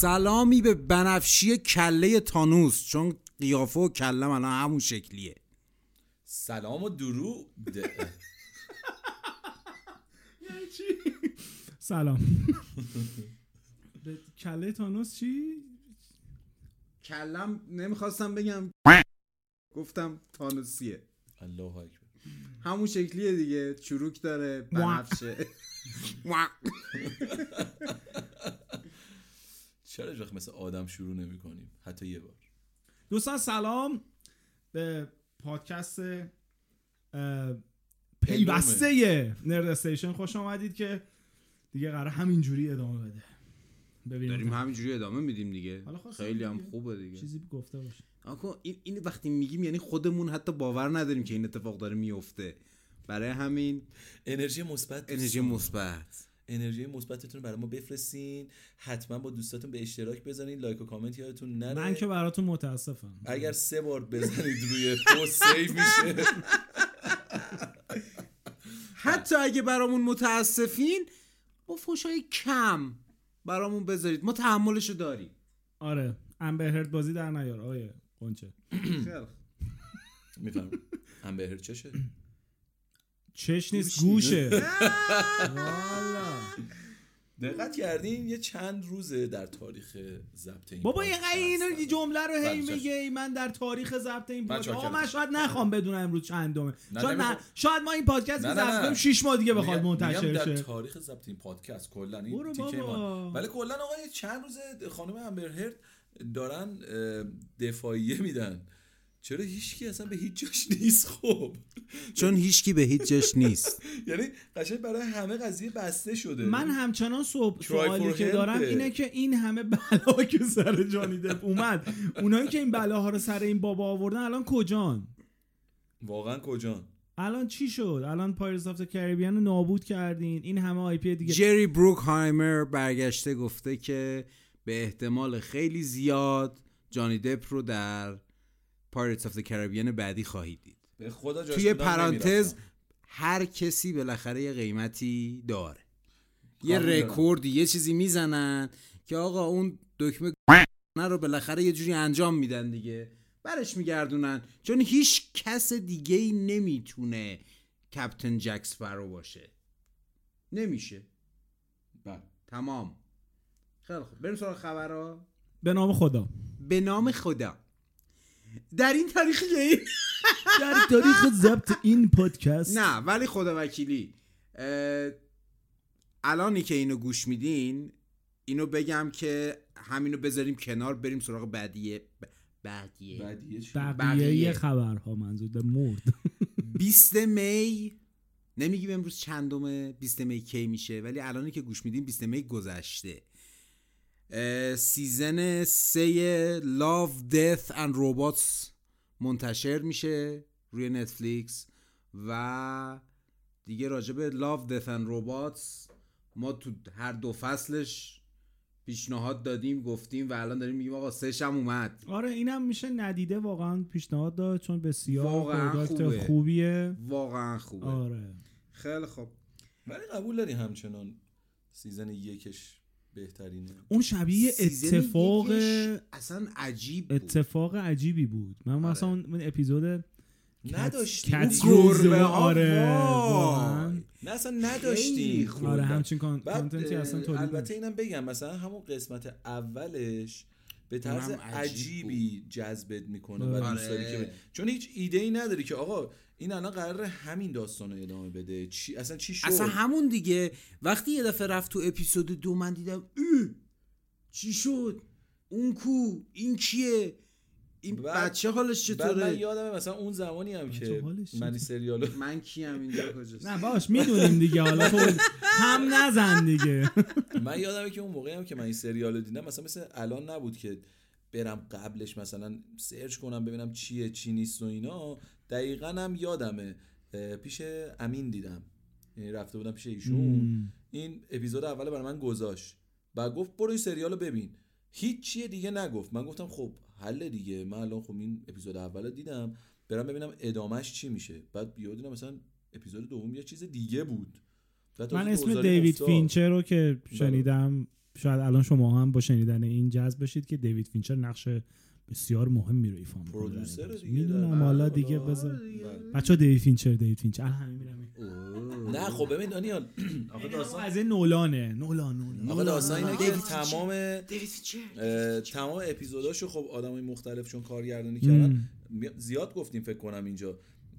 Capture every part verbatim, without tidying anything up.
سلامی به بنفشی کله تانوس، چون قیافه و کله من همون شکلیه. سلام و درود. یعنی چی؟ سلام به کله تانوس. چی؟ کلم نمیخواستم بگم، گفتم تانوسیه. الله اکبر. همون شکلیه دیگه، چروک داره، بنفشه. چرا جخ مثل آدم شروع نمی کنیم حتی یه بار؟ دوستان سلام به پادکست پیوسته نرد استیشن خوش آمدید که دیگه قرار همینجوری ادامه بده. داریم همینجوری ادامه میدیم دیگه، خیلی هم خوبه دیگه. چیزی گفته باشه آقا. این این وقتی میگیم یعنی خودمون حتی باور نداریم که این اتفاق داره میفته. برای همین انرژی مثبت، انرژی مثبت، انرژی مثبتتون برای ما بفرستین، حتما با دوستاتون به اشتراک بذارین، لایک و کامنت یادتون نره. من که براتون متاسفم، اگر سه بار بزنید روی پست سیو میشه. حتی اگه برامون متاسفین با فوشای کم برامون بذارید، ما تحملشو داریم. آره، امبر هرد بازی در نیار آیه قنچه. خیلی میفهمم. امبر هرد چشه؟ چش نیست، گوشه. والا دقت کردین یه چند روزه در تاریخ ضبط این بابا این جمله رو هی میگه. من در تاریخ ضبط این پادکست، آقا من شاید نخوام بدونم امروز چندمه. شاید شاید ما این پادکست رو ضبط کنیم شش ماه دیگه بخواد منتشر شه. در تاریخ ضبط این پادکست کلا این تیکه ما. ولی کلا آقا یه چند روزه خانم امبر هرد دارن دفاعیه میدن. چرا هیچکی اصلا به هیچ جاش نیست؟ خب چون هیچکی به هیچ جاش نیست، یعنی قشنگ برای همه قضیه بسته شده. من همچنان سوالی که دارم اینه که این همه بلا که سر جانی دپ اومد، اونایی که این بلاها رو سر این بابا آوردن الان کجان؟ واقعا کجان؟ الان چی شد؟ الان پایرتز آف ده کربیان رو نابود کردین، این همه آی پی دیگه. جری بروکهایمر برگشته گفته که به احتمال خیلی زیاد جانی دپ رو در پایرتس آف دی کربیان بعدی خواهید دید. به خدا جاش توی پرانتز هر کسی بالاخره یه قیمتی داره، یه رکورد، یه چیزی میزنن که آقا اون دکمه رو بالاخره یه جوری انجام میدن دیگه، برش میگردونن، چون هیچ کس دیگه‌ای نمیتونه کاپیتن جک اسپرو باشه، نمیشه. بله تمام. خیلی خوب، بریم سراغ خبرها. به نام خدا، به نام خدا. در این تاریخ این در تاریخ ضبط این پادکست نه، ولی خدا وکیلی الانی که اینو گوش میدین اینو بگم که همینو بذاریم کنار، بریم سراغ بعدیه بعدیه بعدیه بقیه خبرها. منظور به مرد بیست می نمیگیم امروز چندمه، بیست می کی میشه، ولی الانی که گوش میدین بیست می گذشته. سیزن سه Love Death and Robots منتشر میشه روی نتفلیکس و دیگه راجبه Love Death and Robots ما تو هر دو فصلش پیشنهاد دادیم، گفتیم و الان داریم میگیم آقا سه‌ش هم اومد. آره اینم میشه ندیده، واقعا پیشنهاد داد چون بسیار پروداکت خوبیه، واقعا خوبه. آره خیلی خوب. ولی قبول داری همچنان سیزن یکش بهترینه. اون شبیه اتفاق اصلا عجیب بود. اتفاق عجیبی بود. من آره. مثلا اون اپیزود نداشتیم. گربه ها. آره. نه اصلا نداشتیم. آره همچین کانتنتی اصلا تولید. البته اینم بگم مثلا همون قسمت اولش به طرز عجیبی جذبت میکنه و آره. دوست داری که چون هیچ ایده ای نداری که آقا این الان قراره همین داستان رو ادامه بده. چی اصلا چی شد؟ اصلا همون دیگه وقتی یه دفعه رفت تو اپیزود دو من دیدم اه! چی شد؟ اون کو؟ این کیه؟ این بچه حالش چطوره؟ من یادمه مثلا اون زمانی هم که من سریالو من کیم اینجا کجاست؟ نه باش میدونیم دیگه، حالا تو هم نزن دیگه. من یادمه که اون موقعی هم که من این سریالو دیدم مثلا مثلا الان نبود که برم قبلش مثلا سرچ کنم ببینم چیه چی نیست و اینا. دقیقاً هم یادمه پیش امین دیدم، یعنی رفته بودم پیش ایشون، این اپیزود اول برای من گذاشت و گفت برو این سریالو ببین، هیچ چیه دیگه نگفت. من گفتم خب حل دیگه، من الان خب این اپیزود اولو دیدم برم ببینم ادامش چی میشه. بعد بیا دیدم مثلا اپیزود دوم یه چیز دیگه بود. من اسم دیوید فینچر رو که شنیدم شاید الان شما هم با شنیدن این جذب بشید که دیوید فینچر نقش بسیار مهمی رو ایفا می‌کنه. پرودوسر دیگه میدونم حالا دیگه بذار بچا دیوید فینچر دیوید فینچر همین میرم. نه خب ببین دانیال آخه داستان از نولانه نولان نولان آخه داستان اینه که تمام دیوید فینچر تمام اپیزوداشو خب آدمای مختلف چون کارگردانی کردن زیاد گفتیم فکر کنم اینجا،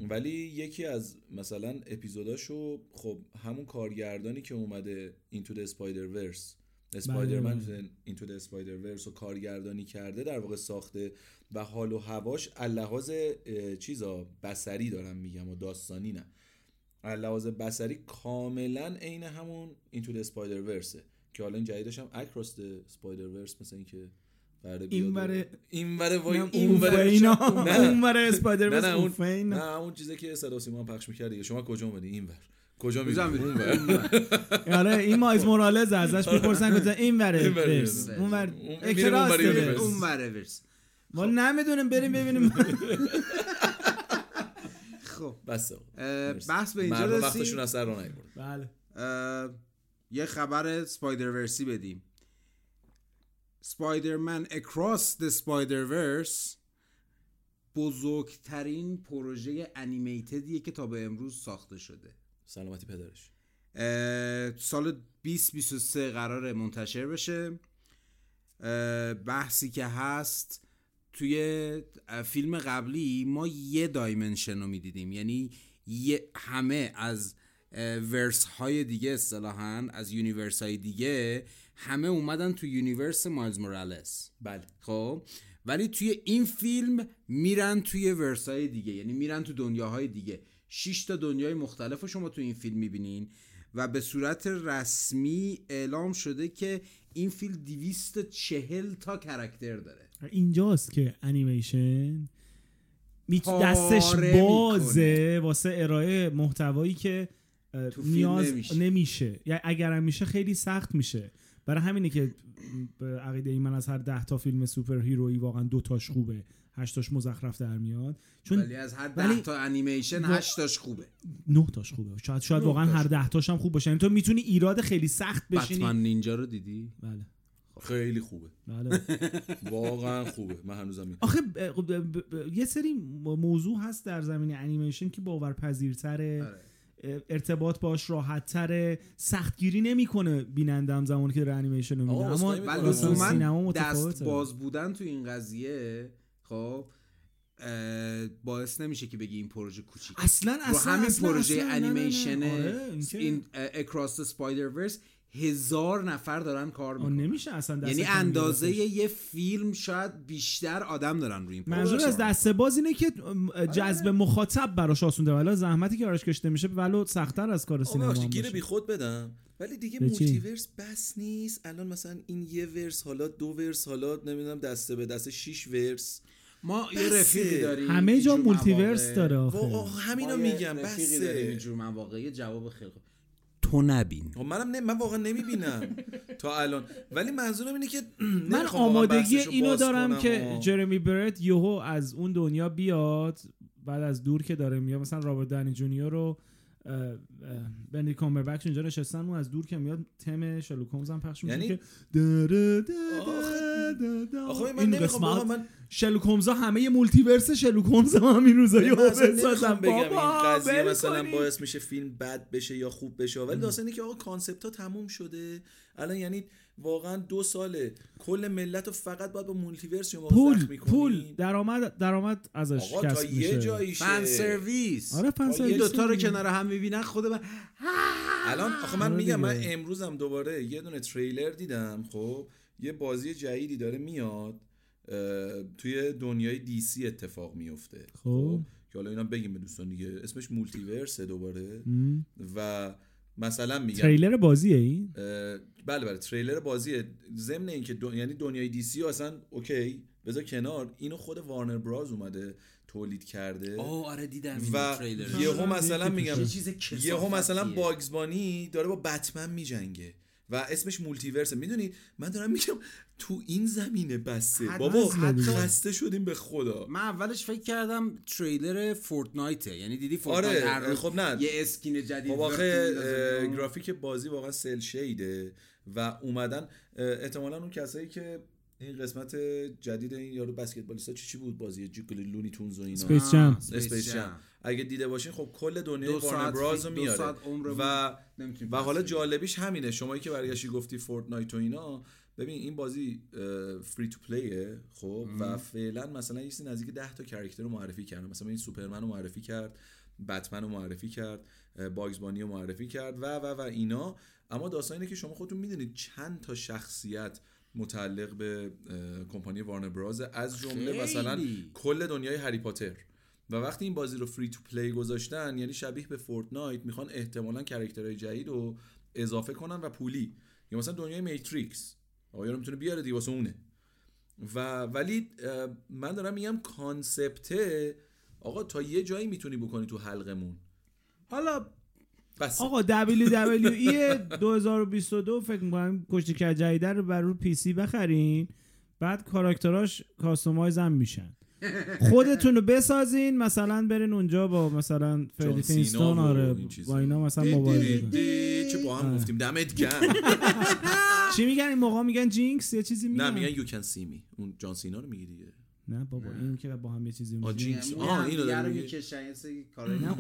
ولی یکی از مثلا اپیزوداشو خب همون کارگردانی که اومده Into the Spider-Verse اسپایدرمن Into the Spider-Verse رو کارگردانی کرده در واقع ساخته و حال و هواش اللحاظ چیزا بصری دارم میگم و داستانی نه، اللحاظ بصری کاملا عین همون Into the Spider-Verse که حالا این جدیدش هم Across the Spider-Verse مثلا اینکه این بره این بره وای اون بره اینا اون بره اسپایدرمن اون فین نه اون چیزی که صدا سیما پخش می‌کرد دیگه. شما کجا اومدی این ور کجا می‌ری اون ور؟ آره این مایلز مورالز ازش می‌پرسن گفتن این وره ورس اون ور اکراس اون وره ورس ما نمی‌دونیم بریم ببینیم. خب بس بحث به اینجا رسید، وقتشون اثر رو نمی‌برد. بله یه خبر اسپایدر ورسی بدیم. Spider-Man Across the Spider-Verse بزرگترین پروژه انیمیتدیه که تا به امروز ساخته شده. سلامتی پدرش. سال بیست بیست و سه قراره منتشر بشه. بحثی که هست توی فیلم قبلی ما یه دایمنشن رو میدیدیم، یعنی یه همه از ورس های دیگه اصطلاحاً از یونیورس های دیگه همه اومدن تو یونیورس مایلز مورالس. بله خب ولی توی این فیلم میرن توی ورس های دیگه، یعنی میرن تو دنیاهای دیگه. شش تا دنیای مختلف رو شما تو این فیلم میبینین و به صورت رسمی اعلام شده که این فیلم دویست و چهل تا کاراکتر داره. اینجاست که انیمیشن دستش بازه واسه ارائه محتوایی که تو نیاز نمیشه, نمیشه. یعنی اگرم میشه خیلی سخت میشه. برای همینه که عقیده ای من از هر ده تا فیلم سوپر هیرویی واقعا دو تاش خوبه، هشت تاش مزخرف در میاد. چون ولی از هر ده تا انیمیشن هشت تاش خوبه، نه تاش خوبه، شاید شاید واقعا هر ده تاش هم خوب باشه. یعنی تو میتونی ایراد خیلی سخت بشینی. بتمن نینجا رو دیدی؟ بله خیلی خوبه. بله واقعا خوبه. من هنوزم می... آخه ب... ب... ب... ب... یه سری موضوع هست در زمینه انیمیشن که باورپذیرتره. آره. ارتباط باش راحت‌تره، سختگیری نمی‌کنه بینندم زمانی که در انیمیشن رو می‌بینه. اما ولی سینما متفاوته. دست باز بودن تو این قضیه خب باعث نمیشه که بگی این پروژه کوچیک. اصلاً اصلاً همین پروژه انیمیشن این Across the Spider-Verse هزار نفر دارن کار میکنن. نمیشه اصلا، یعنی اندازه یه فیلم شاید بیشتر آدم دارن روی این پروژه. منظور از دسته‌باز اینه که جذب مخاطب براش آسون‌تره، ولی زحمتی که براش کشیده میشه ولو سخت‌تر از کار سینما باشه. گیر بی خود بدم ولی دیگه مولتیورس بس نیست. الان مثلا این یه ورس، حالا دو ورس، حالا نمیدونم دسته به دسته شش ورس. ما بسه. یه رفیقی داریم همه جا مولتیورس داره. آخه همینو میگم بس داریم اینجور مواقعی جواب خیلی تو نبین. منم نه، من واقعا نمیبینم تا الان. ولی منظورم اینه که من آمادگی اینو دارم که آه. جرمی برت یوهو از اون دنیا بیاد بعد از دور که داره میاد، مثلا رابرت دانی جونیور رو بندی کامبربچ اینجا نشستن، اون از دور که میاد تم شلوک هومز هم پخش میشه. یعنی... که آخه من نمیخوام آقا من شلوک هومز همه مولتیورس شلوک هومز هم این روزا یهو بسازم بگم این قضیه مثلا باعث میشه فیلم بد بشه یا خوب بشه، ولی داستان اینه که آقا کانسپت ها تموم شده الان. یعنی واقعا دو ساله کل ملت رو فقط باید با مولتیورس موافق میکنی. پول درآمد درآمد ازش کسب میشه. فن سرویس. آره فن سرویس. دو تا رو کنار هم میبینن خود من الان آخه من میگم من امروزم دوباره یه دونه تریلر دیدم. خب یه بازی جدیدی داره میاد توی دنیای دی سی اتفاق میفته. خب که حالا اینا بگیم به دوستان دیگه اسمش مولتیورسه دوباره م. و مثلا میگم تریلر بازیه این؟ بله بله تریلر بازیه. ضمن اینکه دو... یعنی دنیای دی سی اصلا اوکی بذار کنار، اینو خود وارنر براز اومده تولید کرده. آه آره دیدم این تریلر. یهو مثلا میگم یهو مثلا باگز بانی داره با بتمن میجنگه و اسمش مولتیورسه. میدونی من دارم میگم تو این زمینه بسه بابا، خسته شدیم به خدا. من اولش فکر کردم تریلر فورتنایته، یعنی دیدی فورتنایت هر آره. خب نه یه اسکین جدید بابا، آخه گرافیک بازی واقعا سل شیده و اومدن احتمالاً اون کسایی که این قسمت جدید این یارو بسکتبالیستا چی چی بود بازی جیکلی لونی تونز و اینا اسپیس جم اسپیس جم اگه دیده باشین خب کل دنیای وارنر براز رو میاره و و حالا جالبیش همینه. شمایی که برگشتی گفتی فورتنایت و اینا، ببین این بازی فری تو پلیه خب و فعلا مثلا یه چیزی نزدیک ده تا کاراکتر رو معرفی کردن. مثلا این سوپرمن رو معرفی کرد، بتمن رو معرفی کرد، باگز بانی رو معرفی کرد و و و اینا. اما داستان اینه که شما خودتون میدونید چند تا شخصیت متعلق به کمپانی وارنر براز، از جمله مثلا کل دنیای هری پاتر. و وقتی این بازی رو فری تو پلی گذاشتن یعنی شبیه به فورتنایت میخوان احتمالاً کاراکترهای جدید رو اضافه کنن و پولی، یا مثلا دنیای میتریکس آیا رو میتونه بیاره دیگه واسه اونه. و ولی من دارم میگم کانسپته آقا تا یه جایی میتونی بکنی تو حلقمون. حالا بس آقا دبلیو دبلیو ای دو هزار و بیست و دو فکر می‌کنم کشتی کج جدید رو بر روی پی سی بخرین، بعد کاراکتراش کاستومایز هم میشن. خودتون رو بسازین، مثلا برین اونجا با مثلا فردی فینستون آره با اینا مثلا موبایل چه با هم گفتیم دمت گرم. چی میگن این موقع؟ میگن جینکس یا چیزی میگن؟ نه میگن یو کن سی می. اون جان سینا رو میگی دیگه. نه بابا این که با هم یه چیزی میگن. آ جینکس آ اینو داره میکشن یه سری کارای نه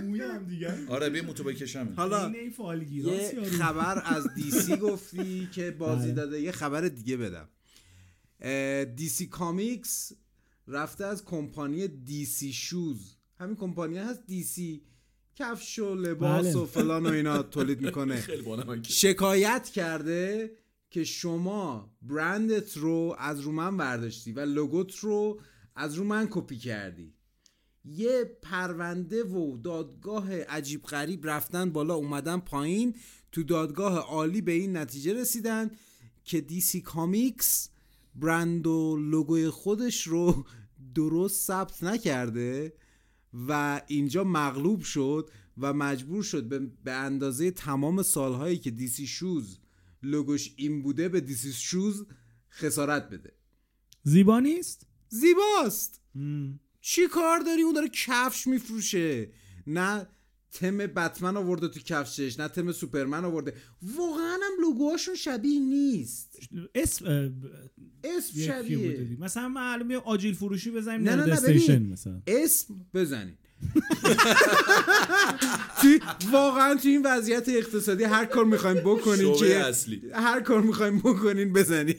موی هم دیگه آره به متو بکشم. حالا یه خبر از دی سی گفتی که بازی داده، یه خبر دیگه بدم. دی سی کامیکس رفته از کمپانی دی سی شوز، همین کمپانی هست دی سی کفش و لباس بله. و فلان و اینا تولید میکنه شکایت کرده که شما برندت رو از رو من برداشتی و لوگوت رو از رو من کپی کردی. یه پرونده و دادگاه عجیب غریب رفتن بالا اومدن پایین، تو دادگاه عالی به این نتیجه رسیدن که دی سی کامیکس برند و لوگوی خودش رو درست ثبت نکرده و اینجا مغلوب شد و مجبور شد به اندازه تمام سالهایی که دیسی شوز لوگوش این بوده به دیسی شوز خسارت بده. زیبا نیست؟ زیباست. مم. چی کار داری؟ اون داره کفش میفروشه، نه تم بتمن آورده تو کفشش، نه تم سوپرمن آورده. واقعا هم لوگوهاشون شبیه نیست. اسم اسم شبیه مثلا معلومه آجیل فروشی بزنیم نرد استیشن مثلا اسم بزنید. واقعا تو این وضعیت اقتصادی هر کار میخوایم بکنین که هر کار میخوایم بکنین بزنین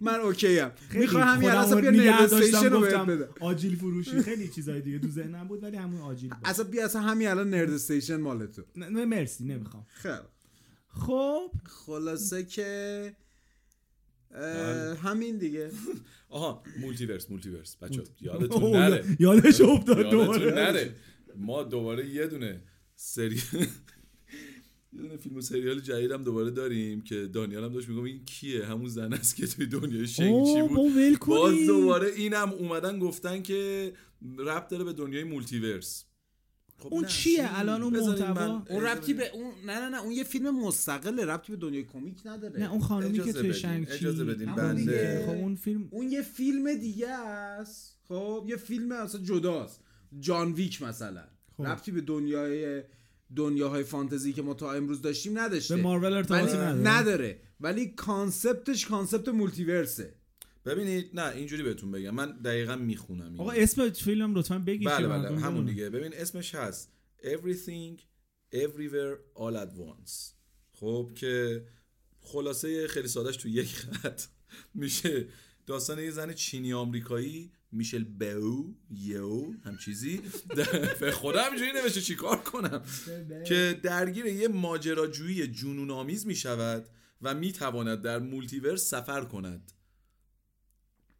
من اوکی ام. میخوام همین اصلا بیا نرد استیشن رو بده. آجیل فروشی خیلی چیزای دیگه تو ذهنم بود ولی همون آجیل بود. اصلا بیا اصلا همین الان نرد استیشن مال تو. نه مرسی نمیخوام. خب خب خلاصه که همین دیگه. آها مولتیورس مولتیورس بچا یادتون نره، یادش افتاد دوباره نره ما دوباره یه دونه سری یه دونه فیلم و سریال جدیدم دوباره داریم که دانیال هم داشت میگم این کیه، همون زن است که توی دنیای شنگچی بود. باز دوباره اینم اومدن گفتن که ربط داره به دنیای مولتیورس. خب اون چیه الان اون محتوا؟ اون ربطی به اون نه نه نه اون یه فیلم مستقله، ربطی به دنیای کمیک نداره. نه اون خانومی که توی شنگچی اجازه بدین بنده. خب اون فیلم اون یه فیلم دیگه است. خب یه فیلم اصلا جداست. جان ویک مثلا خب. ربطی به دنیای دنیاهای فانتزی که ما تا امروز داشتیم نداشته، به مارول ارتباطی نداره. نداره ولی کانسپتش کانسپت مولتیورسه. ببینید نه اینجوری بهتون بگم من دقیقاً میخونم این. آقا اسم فیلم لطفاً بگید. بله بله همون دیگه. ببین اسمش هست Everything Everywhere All at Once. خب که خلاصه خیلی سادهش تو یک خط میشه داستان یه زن چینی آمریکایی میشل باو یو هم چیزی به خودم اینجوری نمیشه چیکار کنم که درگیر یه ماجراجویی جنون آمیز میشود و میتواند در مولتیورس سفر کند.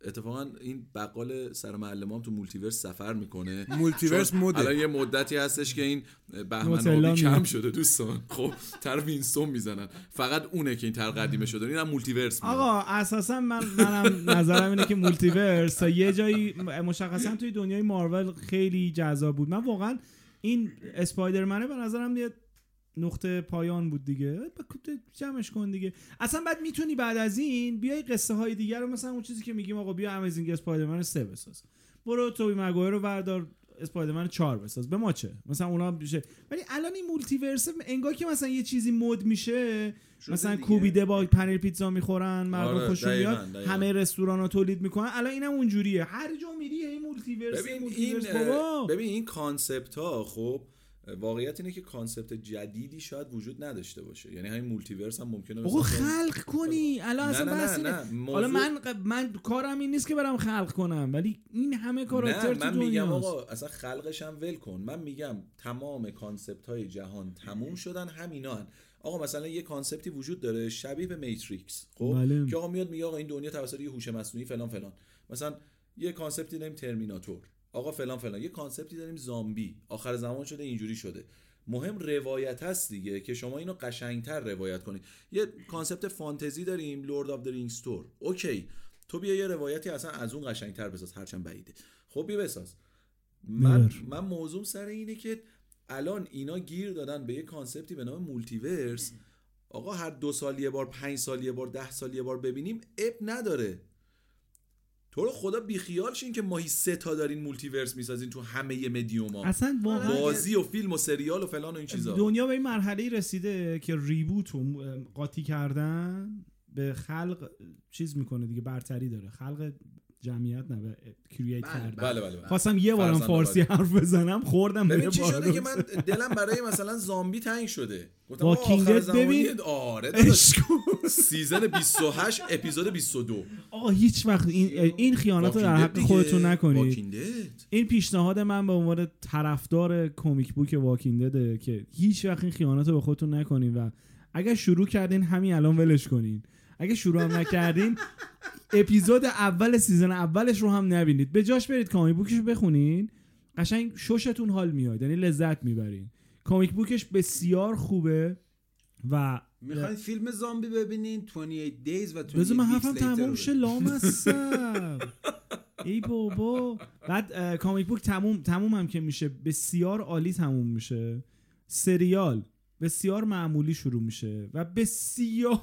اتفاقا این بقال سر معلمام تو مولتیورس سفر میکنه. مولتیورس مود الان یه مدتی هستش که این بهمن آبی کم شده دوستان. خب تر وینستون میزنن فقط اونه که این تر قدیمه شده، اینم مولتیورس میاد. آقا اساسا من منم نظرم اینه که مولتیورس یه جایی مشخصا توی دنیای مارول خیلی جذاب بود. من واقعا این اسپایدرمنه به نظرم یه نقطه پایان بود دیگه. جمعش کن دیگه. اصلا بعد میتونی بعد از این بیای قصه های دیگه رو مثلا اون چیزی که میگیم آقا بیا امیزینگ اسپایدرمن سه بساز، برو توبی مگوئر رو بردار اسپایدرمن چهار بساز، به ما چه؟ مثلا اونا میشه. ولی الان این مولتیورس انگار که مثلا یه چیزی مود میشه، مثلا دیگه. کوبیده با پنیر پیتزا میخورن، مردم آره، خوشون میاد، همه رستورانا تولید میکنن. الان اینم اونجوریه، هر جا میری این مولتیورس. ببین مولتیورس این بابا. ببین این کانسپت ها، خب واقعیت اینه که کانسپت جدیدی شاید وجود نداشته باشه، یعنی همین مولتیورس هم ممکنه مثلا خلق کنی. الان اصلا بحث اینه، حالا من من کارم این نیست که برام خلق کنم، ولی این همه کاراکتر تو دنیاست. من میگم آقا اصلا خلقش هم ول کن. من میگم تمام کانسپت های جهان تموم شدن همینان. آقا مثلا یه کانسپتی وجود داره شبیه به میتریکس، خب بله. که آقا میاد میگه آقا این دنیا توسط یه هوش مصنوعی فلان فلان، مثلا یه کانسپتی داریم ترمیناتور، آقا فلان فلان، یه کانسپتی داریم زامبی، آخر زمان شده اینجوری شده. مهم روایت هست دیگه، که شما اینو قشنگتر روایت کنید. یه کانسپت فانتزی داریم لورد آف درینگ ستور، اوکی تو بیا یه روایتی اصلا از اون قشنگتر بساز، هرچند بعیده، خب بیا بساز. من من موضوع سر اینه که الان اینا گیر دادن به یه کانسپتی به نام مولتیورس. آقا هر دو سال یه بار، پنج سال یه بار، ده سال یه بار ببینیم، اب نداره. تو رو خدا بیخیال شین که ماهی سه تا دارین مولتیورس میسازین تو همه ی مدیوما، اصلا بازی و فیلم و سریال و فلان و این چیزا. دنیا به این مرحله رسیده که ریبوت و قاطی کردن به خلق چیز میکنه دیگه، برتری داره. خلق جمعیت نه، به کرییت کرد. بله بله بله. خواستم یه بارم فارسی حرف بزنم، خوردم به چی شده که من دلم برای مثلا زامبی تنگ شده. گفتم واکینده ببین، آره سیزن بیست و هشت اپیزود بیست و دو. آقا هیچ وقت این این خیانت رو در حق خودتون نکنید. این پیشنهاد من به عنوان طرفدار کمیک بوک واکینده که هیچ وقت این خیانت رو به خودتون نکنید، و اگر شروع کردین همین الان ولش کنین. اگه شروع هم نکردین اپیزود اول سیزن اولش رو هم نبینید، به جاش برید کامیک بوکش رو بخونین، قشنگ شوشتون حال میاد، یعنی لذت میبرین. کامیک بوکش بسیار خوبه. و میخواین فیلم زامبی ببینین، twenty-eight days و twenty-eight weeks later. بذار من حرفم تموم شه لامصب. ای بابا. بعد کامیک بوک تموم تموم هم که میشه، بسیار عالی تموم میشه. سریال بسیار معمولی شروع میشه و بسیار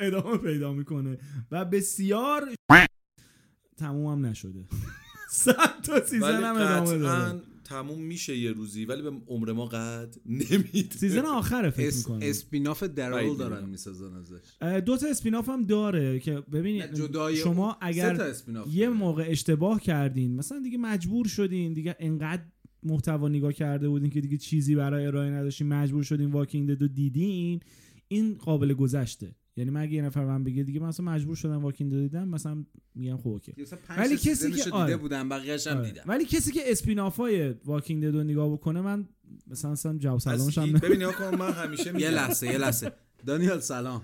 ادامه پیدا میکنه و بسیار تموم هم نشده. صد تا سیزن هم ادامه داره. تموم میشه یه روزی، ولی به عمر ما قد نمیده. سیزن آخره فکر میکنم اسپیناف درال دارن میسازن ازش. دو تا اسپیناف هم داره که ببینید شما اگر یه موقع اشتباه کردین، مثلا دیگه مجبور شدین، دیگه انقدر محتوا نگاه کرده بودین که دیگه چیزی برای ارائه نداشتین، مجبور شدین واکینگ دو دیدین، این قابل گذشته. یعنی من اگه یه نفر من بگه دیگه من اصلا مجبور شدم واکینگ دو دیدم، مثلا میگم خب اوکی. ولی کسی که آره. دیده بودم بقیه‌اش هم آره. دیدم. ولی کسی که اسپینافای واکینگ دو نگاه بکنه، من مثلا مثلا جواب سلامش هم ببین یا کن. من همیشه میگم یه لحظه یه لحظه دانیال سلام.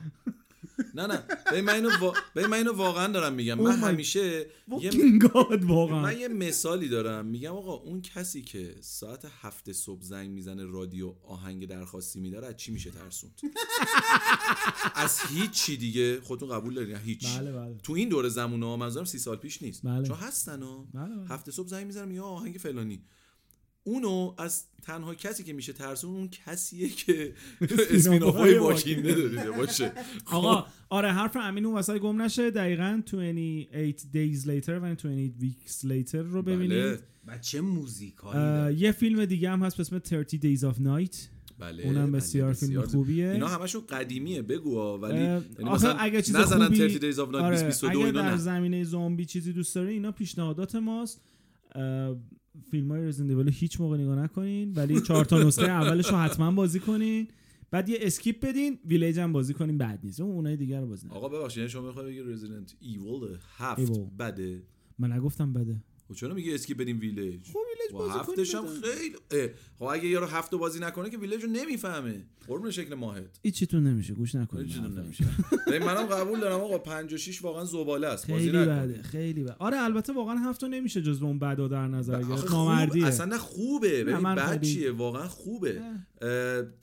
نه نه ببین من اینو ببین من اینو واقعا دارم میگم. من همیشه یه گاد واقعا من یه مثالی دارم میگم آقا اون کسی که ساعت هفت صبح زنگ میزنه رادیو آهنگ درخواستی میداره، از چی میشه ترسوند؟ از هیچ چی دیگه. خودتون قبول دارین هیچ. بله بله. تو این دوره زمونه منظورم سی سال پیش نیست. بله. چون هستن ها بله بله. هفت صبح زنگ میزنم یا آهنگ فلانی. اونو از تنها کسی که میشه ترسون اون کسیه که اسپینافای واکینده داریده باشه. آقا آره حرف امین اون وسط گم نشه. دقیقاً twenty-eight days later و twenty-eight weeks later رو ببینید. و چه موزیکایی. یه فیلم دیگه هم هست به اسم thirty days of night. بله. اونم بسیار فیلم خوبیه. اینا همشون قدیمیه بگو، ولی مثلا اگه چیز خوبی thirty days of night بیست و دو اینا، نه اگه در زمینه زامبی چیزی دوست دارین اینا پیشنهادات ماست. فیلمای رزیدنت ایول هیچ موقع نگاه نکنین، ولی چهار تا نسخه اولش رو حتما بازی کنین، بعد یه اسکیپ بدین، ویلیج هم بازی کنین، بد نیست. اون اونای دیگه رو بازی نکنین. آقا ببخشید شما میخواید بگید رزیدنت ایول هفت بده؟ من نگفتم بده. و چرا میگی اسکیپ بدین ویلیج؟ خب ویلیج بازی کنین. هفتش هم خیلی خب اگه یارو هفت رو بازی نکنه که ویلیج رو نمیفهمه. قربون شکل ماهت. هیچ چیتون نمیشه، گوش نکنین. هیچ چیتون نمیشه. منم قبول دارم آقا پنج و شش واقعا زباله است. بازی نکنین. خیلی بده. آره البته واقعا هفت نمیشه جز اون بدا در نظر گرفت. نامردیه. اصلا خوبه. ببین بد چیه واقعا خوبه.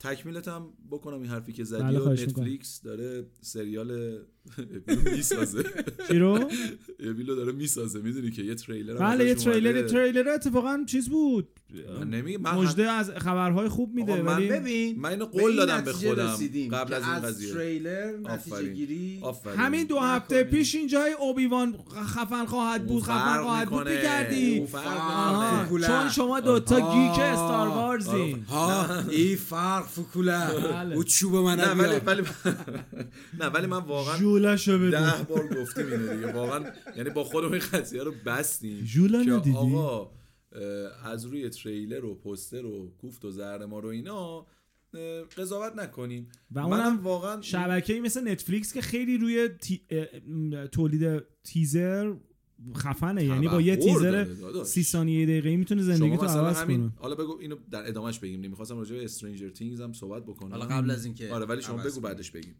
تکمیلت هم بکنم این حرفی که زدی و نتفلیکس داره سریال ایبیلو میسازه. چی رو؟ ایبیلو داره میسازه. میدونی که یه تریلر بله یه تریلر تریلر اتفاقا چیز بود. من نمیگم مژده از خبرهای خوب میده ولی من ببین من اینو قول دادم به خودم قبل از این قضیه تریلر نتیجه گیری همین دو هفته پیش اینجای اوبیوان خفن خواهد بود خفن خواهد بود بگردی چون شما دو تا گیک استار وارزین ای فرق فکوله و چوب من نه ولی ولی نه ولی من واقعا جولاشو بده ده بار گفتم اینو دیگه واقعا یعنی با خودم این قضیه رو بستیم که آقا از روی تریلر و پوستر و کوفت و زهرمار و اینا قضاوت نکنیم و اونم واقعا شبکه‌ای مثل نتفلیکس که خیلی روی تی... تولید تیزر خفنه یعنی با یه تیزر سی ثانیه دقیقه‌ای میتونه زندگی تو عوض کنه. حالا بگو اینو در ادامهش بگیم. نمیخواستم راجع به استرنجر تینگز هم صحبت بکنم. حالا قبل از اینکه آره ولی شما بگو بعدش بگیم.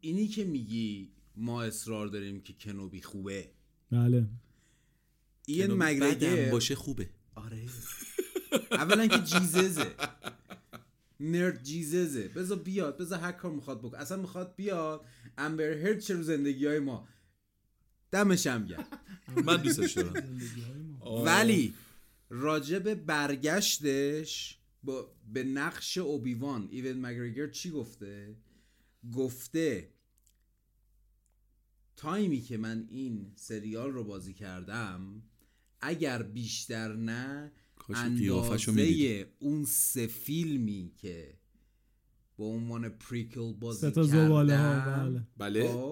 اینی که میگی ما اصرار داریم که کنوبی خوبه. بله. این مگرگه باشه خوبه. آره. اولا که جیززه. نرد جیززه. بذار بیاد، بذار هر کار میخواد بکنه. اصلا میخواد بیاد امبر هرد چه رو زندگی‌های ما دمش هم گرم. من دوستش دارم. ولی راجب برگشتش با به نقش اوبیوان ایون مگرگر چی گفته؟ گفته تایمی که من این سریال رو بازی کردم اگر بیشتر نه اندازه اون سه فیلمی که با عنوان پریکل بازی کردم بله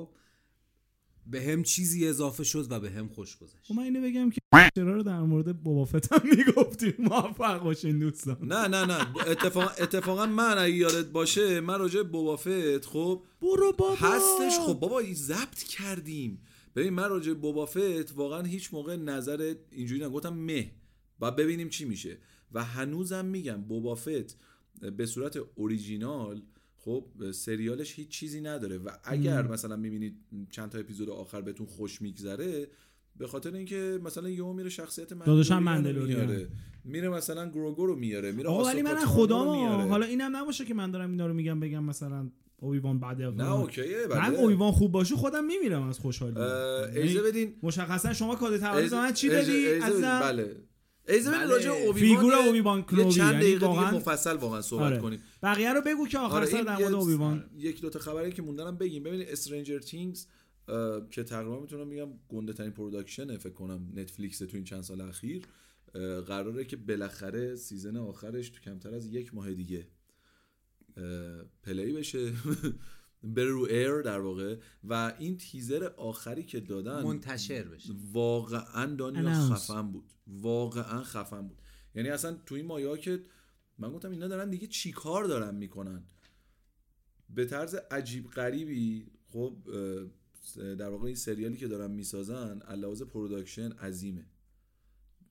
به هم چیزی اضافه شد و به هم خوش گذشت. من اینو بگم که چرا رو در مورد بابافت هم میگفتیم موفق باشین دوستان. نه نه نه اتفاق اتفاقا من اگه یادت باشه من راجع به بابافت خب برو بابا هستش خب بابا این ضبط کردیم. ببین من راجع به بابافت واقعا هیچ موقع نظر اینجوری نگفتم مه و ببینیم چی میشه و هنوزم میگم بابافت به صورت اوریجینال خب سریالش هیچ چیزی نداره و اگر ام. مثلا میبینید چند تا اپیزود آخر بهتون خوش میگذره به خاطر اینکه مثلا یهو میره شخصیت مندلوریان میاره میره مثلا گروگو رو میاره میره آسوپا ولی من خدامو حالا اینم نباشه که من دارم اینا رو میگم بگم مثلا اویوان بعد از نه اوکیه بعد من اویوان خوب باشه خودم میمیرم از خوشحالی اجازه بدین مشخصا شما کد تعویض من چی دادی اصلا بله از من راجع فیگور اوبیوان کلوی چند دقیقه دیگه مفصل واقعا صحبت آره. کنیم بقیه رو بگو که آخر آره سر در مورد اوبیوان یک دو تا خبری که موندنم بگیم. ببینید استرنجر تینگز که تقریبا میتونم بگم گنده ترین پروداکشن فکر کنم نتفلیکس تو این چند سال اخیر قراره که بالاخره سیزن آخرش تو کمتر از یک ماه دیگه پلی بشه بره رو ایر در واقع و این تیزر آخری که دادن منتشر بشه واقعا دانیا خفن بود واقعا خفن بود یعنی اصلا تو این مایا که من گفتم اینا دارن دیگه چی کار دارن میکنن به طرز عجیب غریبی خب در واقع این سریالی که دارن میسازن علاوه پروداکشن عظیمه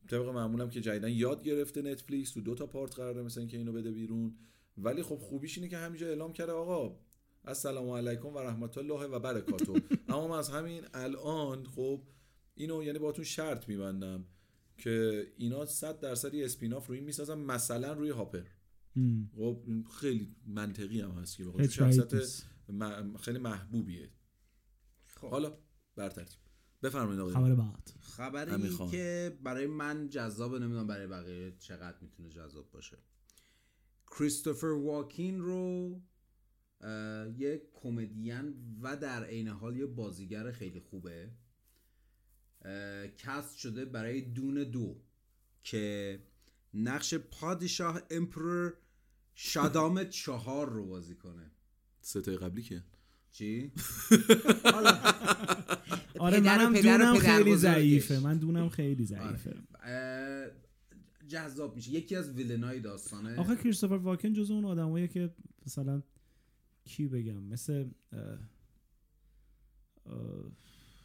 طبق معمولم که جدیدن یاد گرفته نتفلیکس تو دو تا پارت قراره مثلا که اینو بده بیرون ولی خب خوبیش اینه که همینجا اعلام کرده آقا السلام علیکم و رحمت الله و برکاته اما من از همین الان خب اینو یعنی باهاتون شرط میبندم که اینا صد درصد یه اسپیناف روی میسازن مثلا روی هاپر خب خیلی منطقی هم هست که بخاطر شخصیت م... خیلی محبوبیه خب. حالا برترتیب بفرمایید آقا خبر بعد خبری که برای من جذاب نمیدونم برای بقیه چقدر میتونه جذاب باشه کریستوفر والکن رو یک کمدین و در عین حال یه بازیگر خیلی خوبه کست شده برای دون دو که نقش پادشاه امپرور شادام چهار رو بازی کنه ستای قبلی که چی؟ آره منم دونم خیلی ضعیفه من دونم خیلی ضعیفه جذاب میشه یکی از ویلنای داستانه آخه کریستوفر والکن جزو اون آدماییه که مثلا کی بگم مثل اه اه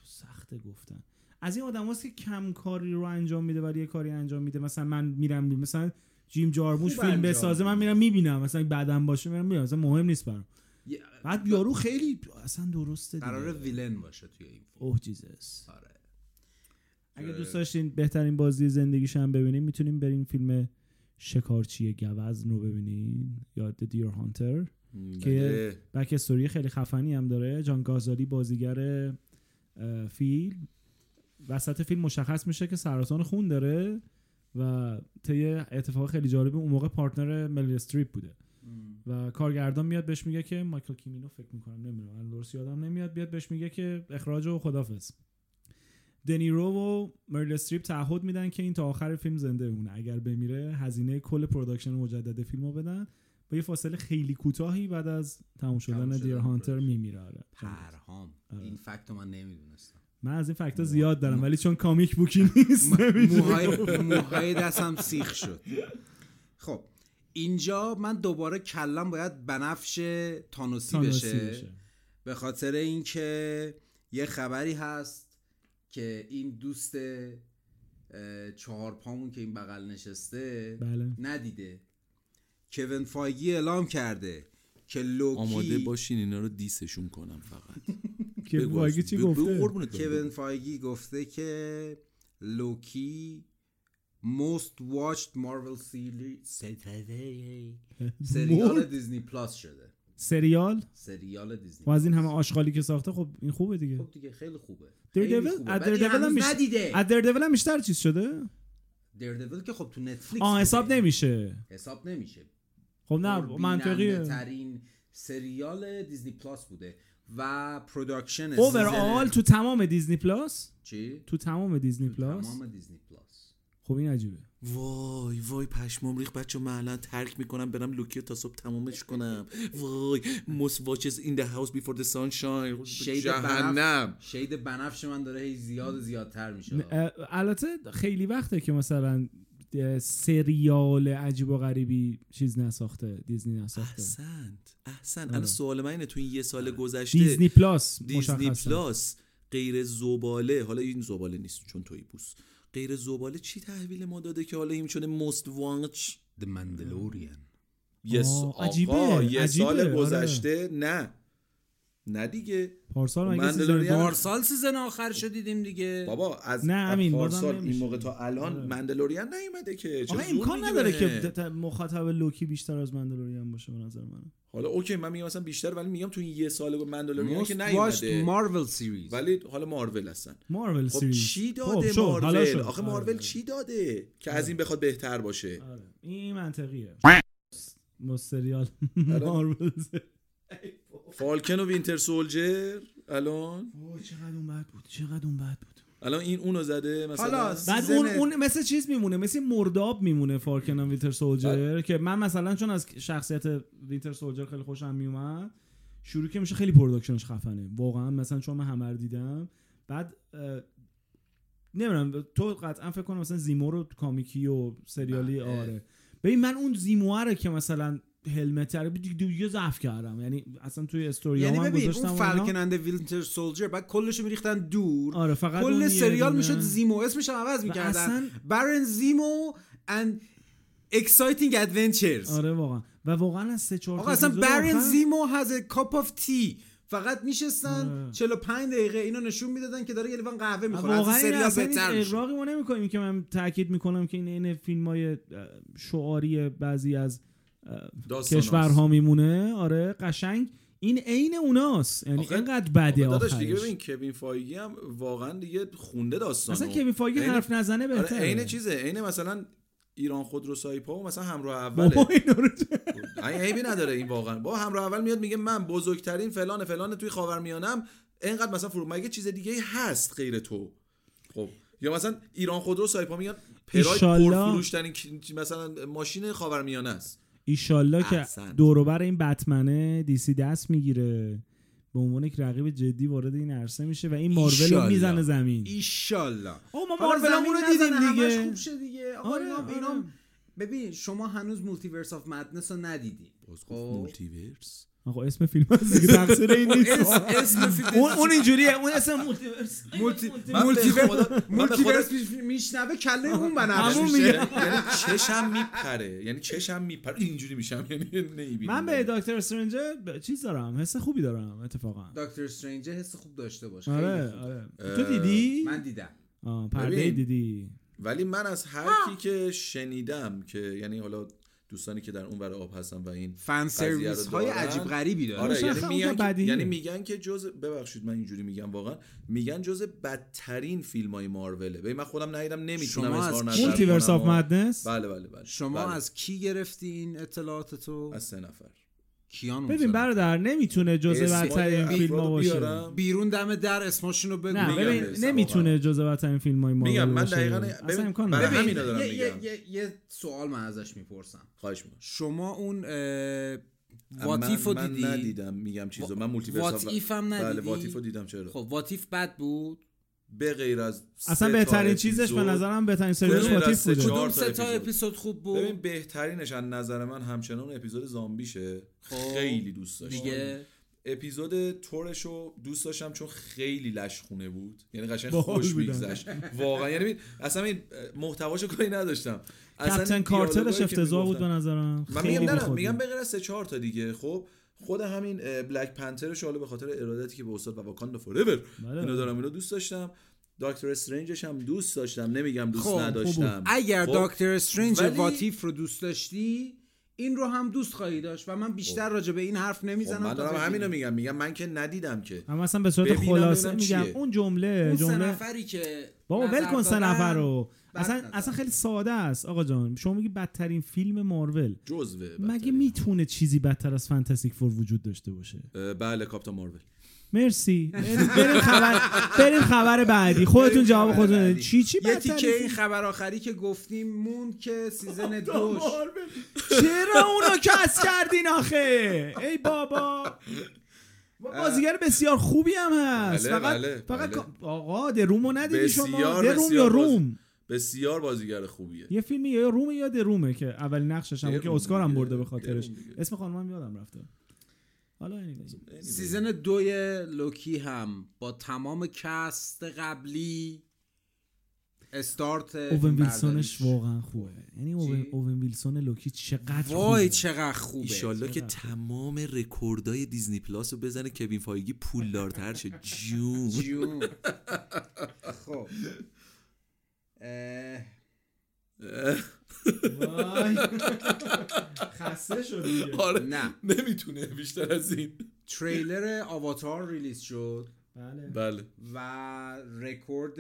سخته گفتن از این آدم هاست که کم کاری رو انجام میده ولی یه کاری انجام میده مثلا من میرم مثلا جیم جارموش فیلم بسازه من میرم میبینم مثلا بعدم باشه میرم میرم مثلا مهم نیست برام بعد یارو خیلی اصلا درسته قراره ویلن باشه توی این اوه جیزس آره اگه دوست داشتین بهترین بازی زندگیش هم ببینیم میتونیم بریم فیلم شکارچی گوزن رو ببینین یا The Deer Hunter که بک استوری خیلی خفنی هم داره. جان گازالی بازیگر فیلم وسط فیلم مشخص میشه که سرطان خون داره و طی اتفاق خیلی جالب اون موقع پارتنر ملیل استریپ بوده و کارگردان میاد بهش میگه که مایکل کیمینو فکر میکنم نمیدونم من درست یادم نمیاد، بیاد بهش میگه که اخراج و خدافظ. دنیرو و مریل استریپ تعهد میدن که این تا آخر فیلم زنده بمونه، اگر بمیره هزینه کل پروداکشن مجدد فیلمو بدن. با یه فاصله خیلی کوتاهی بعد از تموم شدن دیر هانتر میمیره. آره پرهام آره. این فکتو من نمیدونستم. من از این فکتا زیاد دارم ولی چون کامیک بوکی نیست موهای موهای دستم سیخ شد. خب اینجا من دوباره کلم باید بنفش تانوسی بشه به خاطر اینکه یه خبری هست که این دوست چهار پامون که این بغل نشسته بله. ندیده. کوین فایگی اعلام کرده که لوکی آماده باشین اینا رو دیسشون کنم فقط. کوین فایگی چی گفته؟ کوین فایگی گفته که لوکی most watched Marvel سریال دیزنی پلاس شده. سریال سریال دیزنی و از این همه آشغالی که ساخته خب این خوبه دیگه. خب دیگه خیلی خوبه. دردول هم بیشتر چیز شده؟ دردول که خب تو نتفلیکس آه حساب نمیشه. حساب نمیشه. خب نه منطقیه. ترین سریال دیزنی پلاس بوده و پروداکشن اوورال تو تمام دیزنی پلاس چی؟ تو تمام دیزنی پلاس. تمام دیزنی پلاس. خب این عجیبه. وای وای پشمام ریخ بچه من الان ترک میکنم برم لوکی تا صبح تمامش کنم. وای most watches in the house before the sunshine. جهنم شید بنفش من داره هی زیاد زیادتر میشه. البته خیلی وقته که مثلا سریال عجیب و غریبی چیز نساخته دیزنی نساخته. احسنت احسنت الان سوال من اینه تو این یه سال گذشته دیزنی پلاس دیزنی پلاس غیر زباله، حالا این زباله نیست چون توی بوس غیر زباله چی تحویل ما داده که حالا این شده most watch the مندلوریان. یس آقا یه سال گذشته نه نه دیگه پارسال مگه سیزن پارسال سیزن آخر شو دیدیم دیگه بابا. از پارسال این موقع تا الان مندلوریان نیومده که آخه امکان نداره که مخاطب لوکی بیشتر از مندلوریان باشه به نظر من. حالا اوکی من میگم مثلا بیشتر ولی میگم تو این یه سال مندلوریان که نیومده مارول سریز ولی حالا مارول هستن مارول خب سریز. چی داده خب مارول آخه مارول آره. چی داده که از این بخواد بهتر باشه آره. این منطقیه مستریال مارول فالکن و وینتر سولجر الان اوه چقدر اون بد بود چقدر اون بد بود الان این اونو زده مثلا بعد اون اون مثلا چیز میمونه مثل مرداب میمونه فالکن و وینتر سولجر که من مثلا چون از شخصیت وینتر سولجر خیلی خوشم میومد شروع که میشه خیلی پروداکشنش خفنه واقعا مثلا چون من همه رو دیدم بعد نمیدونم تو قطعا فکر کنم مثلا زیمو رو کامیکی و سریالی آره ببین من اون زیمو رو که مثلا هلمت رو دیگه ضعف کردم یعنی اصلا توی استوریام هم گذاشتم اون فالکن اند وینتر سولجر بعد کلشو میریختن دور آره کل سریال میشد زیمو اسمش هم عوض میکردن بارن زیمو اند اکسایتینگ ادونچرز آره واقعا و واقعا از سه چهار آقا اصلا بارن زیمو هاز ا کاپ اف تی فقط میشستن چهل و پنج دقیقه اینو نشون میدادن که داره یه لیوان قهوه میخوره از سریال بهتر میشه. اغراقی ما نمیکنیم که من تاکید میکنم که این این فیلمای شعاری بعضی از کشورها میمونه آره قشنگ این عین اوناست یعنی اینقدر بده آخرش دیگه. ببین کوین فایگی هم واقعا دیگه خونده داستانو اصلا کوین فایگی حرف نزنه بهتره عین چیزه عین مثلا ایران خودرو سایپا و مثلا همراه اوله این عیبی نداره این واقعا با همراه اول میاد میگه من بزرگترین فلان فلان توی خاورمیانم اینقدر مثلا فرو مگه چیز دیگه هست غیر تو خب یا مثلا ایران خودرو سایپا میگن پراید پرفروش ترین مثلا ماشین خاورمیانه است ایشالله که دوروبر این بتمنه دیسی دست میگیره به عنوان یک رقیب جدی وارد این عرصه میشه و این مارول رو میزنه زمین ایشالله. آقا ما مارول رو دیدیم دیگه خوب شه دیگه آقا آره آره. اینا ببین شما هنوز مولتیورس آف مدنس رو ندیدید مولتیورس آقا اسم فیلم از تقصیر این نیست اسم فیلم اون اینجوریه اون اسم مولتیورس مولتیورس مولتیورس میشنوه کله اون بنفش میشه یعنی چشم میپره یعنی چشم میپره اینجوری میشم یعنی نمیبینم. من به دکتر استرنج چیز دارم حس خوبی دارم اتفاقا دکتر استرنج حس خوب داشته باشه. آره آره تو دیدی؟ من دیدم. آه پرده دیدی ولی من از هر کی که شنیدم که یعنی حالا دوستانی که در اون ور آب هستن و این فن سرویس های عجیب غریبی دارن، آره، یعنی میگن یعنی میگن که جز، ببخشید من اینجوری میگم واقعا، میگن جز بدترین فیلم های ماروله. ببین من خودم ندیدم، نمیتونم اظهار نظر کنم. مولتیورس اف مادنس. بله بله بله. شما بله. از کی گرفتی این اطلاعاتتو؟ از سه نفر. کیانو ببین برادر نمیتونه جزء بدترین فیلما باشه، بیرون دم در اسمشونو بگو. نه ببین نمیتونه جزء بدترین فیلمای ما باشه. میگم من دقیقاً ببین برای همین دارم میگم. یه یه یه سوال من ازش میپرسم، خواهش می‌کنم. شما اون واتیفو دیدی؟ من ندیدم، میگم چیزو من مولتیورس واتیفم ندیدم. بله واتیفو دیدم. چرا؟ خب واتیف بد بود به غیر از اصلا بهترین چیزش به نظرم بهترین سریش واتیف بود. کدوم سه تا اپیزود خوب بود؟ ببین بهترینش از نظر من همچنان اپیزود زامبیشه. خیلی دوست داشتم دیگه. اپیزود تورشو دوست داشتم چون خیلی لشخونه بود، یعنی قشنگ خوش میگذشت واقعا. یعنی اصلا این محتواشو کاری نداشتم. کپتن کارترش افتضاح بود به نظرم. من میگم نه میگم به غیر از سه چهار تا دیگه. خب خود همین بلک پنترش حالا به خاطر ارادتی که به استاد و واکاندا فوراور اینو دارم، اینو دوست داشتم. دکتر استرنجش هم دوست داشتم، نمیگم دوست خب، نداشتم خوب. اگر خب. دکتر استرنج ولی... واتیف رو دوست داشتی، این رو هم دوست خواهی داشت و من بیشتر خب. راجع به این حرف نمیزنم. خب من دارم همینو میگم، میگم من که ندیدم که، اما اصلا به صورت خلاصه میگم اون جمله جمله نفری که بابا ول کن سه نفر رو اصلا ندارم. اصلا خیلی ساده است آقا جان. شما میگی بدترین فیلم مارول، جزوه مگه میتونه چیزی بدتر از فانتاستیک فور وجود داشته باشه؟ بله کاپیتان مارول. مرسی. بریم خبر بریم خبر بعدی. خودتون جواب خودتون بدید. چی چی بدتر؟ یه تیکه این خبر آخری که گفتیم مون که سیزن دوش. چرا اونو کس کردین آخه؟ ای بابا. بازیگر بسیار خوبی هم هست. فقط فقط آقا درومو ندیدی شما؟ دروم یا روم؟ بسیار بازیگر خوبیه. یه فیلمی یا روم یا درومه که اول نقشش هم که اسکار هم برده به خاطرش. اسم خانمم یادم رفته. حالا anyway. سیزن دوی لوکی هم با تمام کست قبلی استارت اوون ویلسونش واقعا خوبه. یعنی اوون ویلسون لوکی چقدر خوبه. وای چقدر خوبه. ان شاءالله که تمام رکوردای دیزنی پلاس رو بزنه، کوین فایگی پولدارتر شه. جون جون. خب وای خسته شدی. آره نه نمیتونه بیشتر از این. تریلر آواتار ریلیز شد. بله بله. و رکورد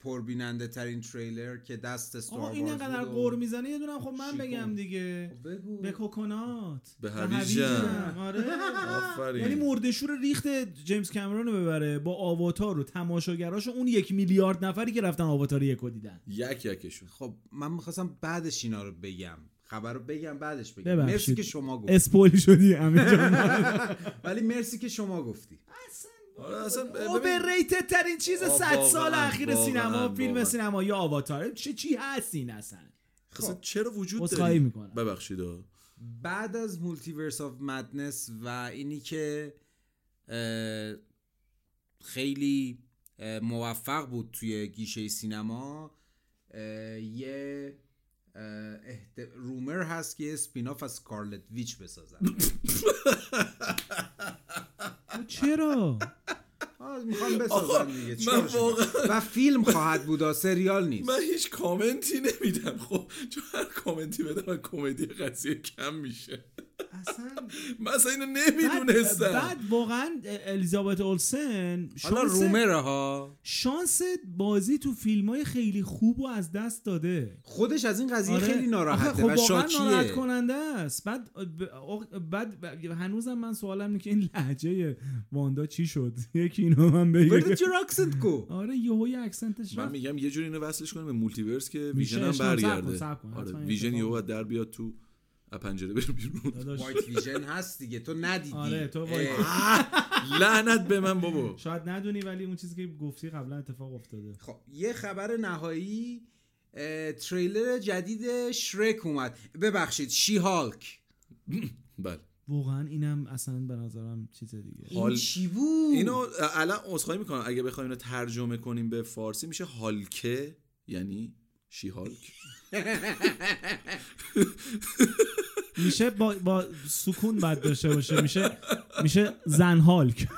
پربیننده ترین تریلر که دست استار وارز. آقا این انقدر قور میزنه یه دونم خب من بگم دیگه. به کوکونات به هویجم. آره آفرین. یعنی مرده‌شور ریخت جیمز کامرون رو ببره با آواتار و تماشاگراشو، اون یک میلیارد نفری که رفتن آواتار یکو دیدن، یک یکشون. خب من می‌خواستم بعدش اینا رو بگم، خبر رو بگم بعدش بگم. مرسی که شما گفتی. اسپویل شدی امین جان. ولی مرسی که شما گفتی. آره اصلا اوورریتد ترین چیز صد سال اخیر سینما، فیلم سینمایی آواتار. چه چی هست این اصلا؟ خب چرا وجود داره؟ ببخشید بعد از مولتیورس آف مدنس و اینی که خیلی موفق بود توی گیشه سینما، یه احت... رومر هست که اسپیناف از کارلت ویچ بسازن. چرا؟ میخوام بسازن دیگه. چرا واقع... و فیلم خواهد بود، سریال نیست. من هیچ کامنتی نمیدم خب، چون هر کامنتی بدم کمدی قضیه کم میشه. اصلا من اصلا اینو نمیدونستم. بعد واقعا الیزابت اولسن حالا رومره ها شانس بازی تو فیلمای خیلی خوبو از دست داده. خودش از این قضیه آره. خیلی ناراحته و شاکیه. واقعا ناراحت کننده است. بعد بعد هنوزم من سوالم اینه که این لهجه واندا چی شد؟ یکی اینو من بگه. ولی چه اکسنت کو؟ آره یهو یه اکسنتش. من میگم یه جوری اینو وصلش کنیم به مولتیورس که ویژنم برگرده. آره ویژن یهو در بیاد تو پنجره بر بیرون. وایت ویژن هست دیگه، تو ندیدی. آره تو وایت. لعنت به من بابا. شاید ندونی ولی اون چیزی که گفتی قبلا اتفاق افتاده. خب یه خبر نهایی، تریلر جدید شرک اومد. ببخشید شی هالک. بله. واقعا اینم اصلا به نظرم چیز دیگه. این چی بود؟ اینو الان عذرخواهی میکنم اگه بخوایم اینو ترجمه کنیم به فارسی میشه هالکه، یعنی شی هالک. میشه با, با سکون بد داشته باشه، میشه میشه زن هالک.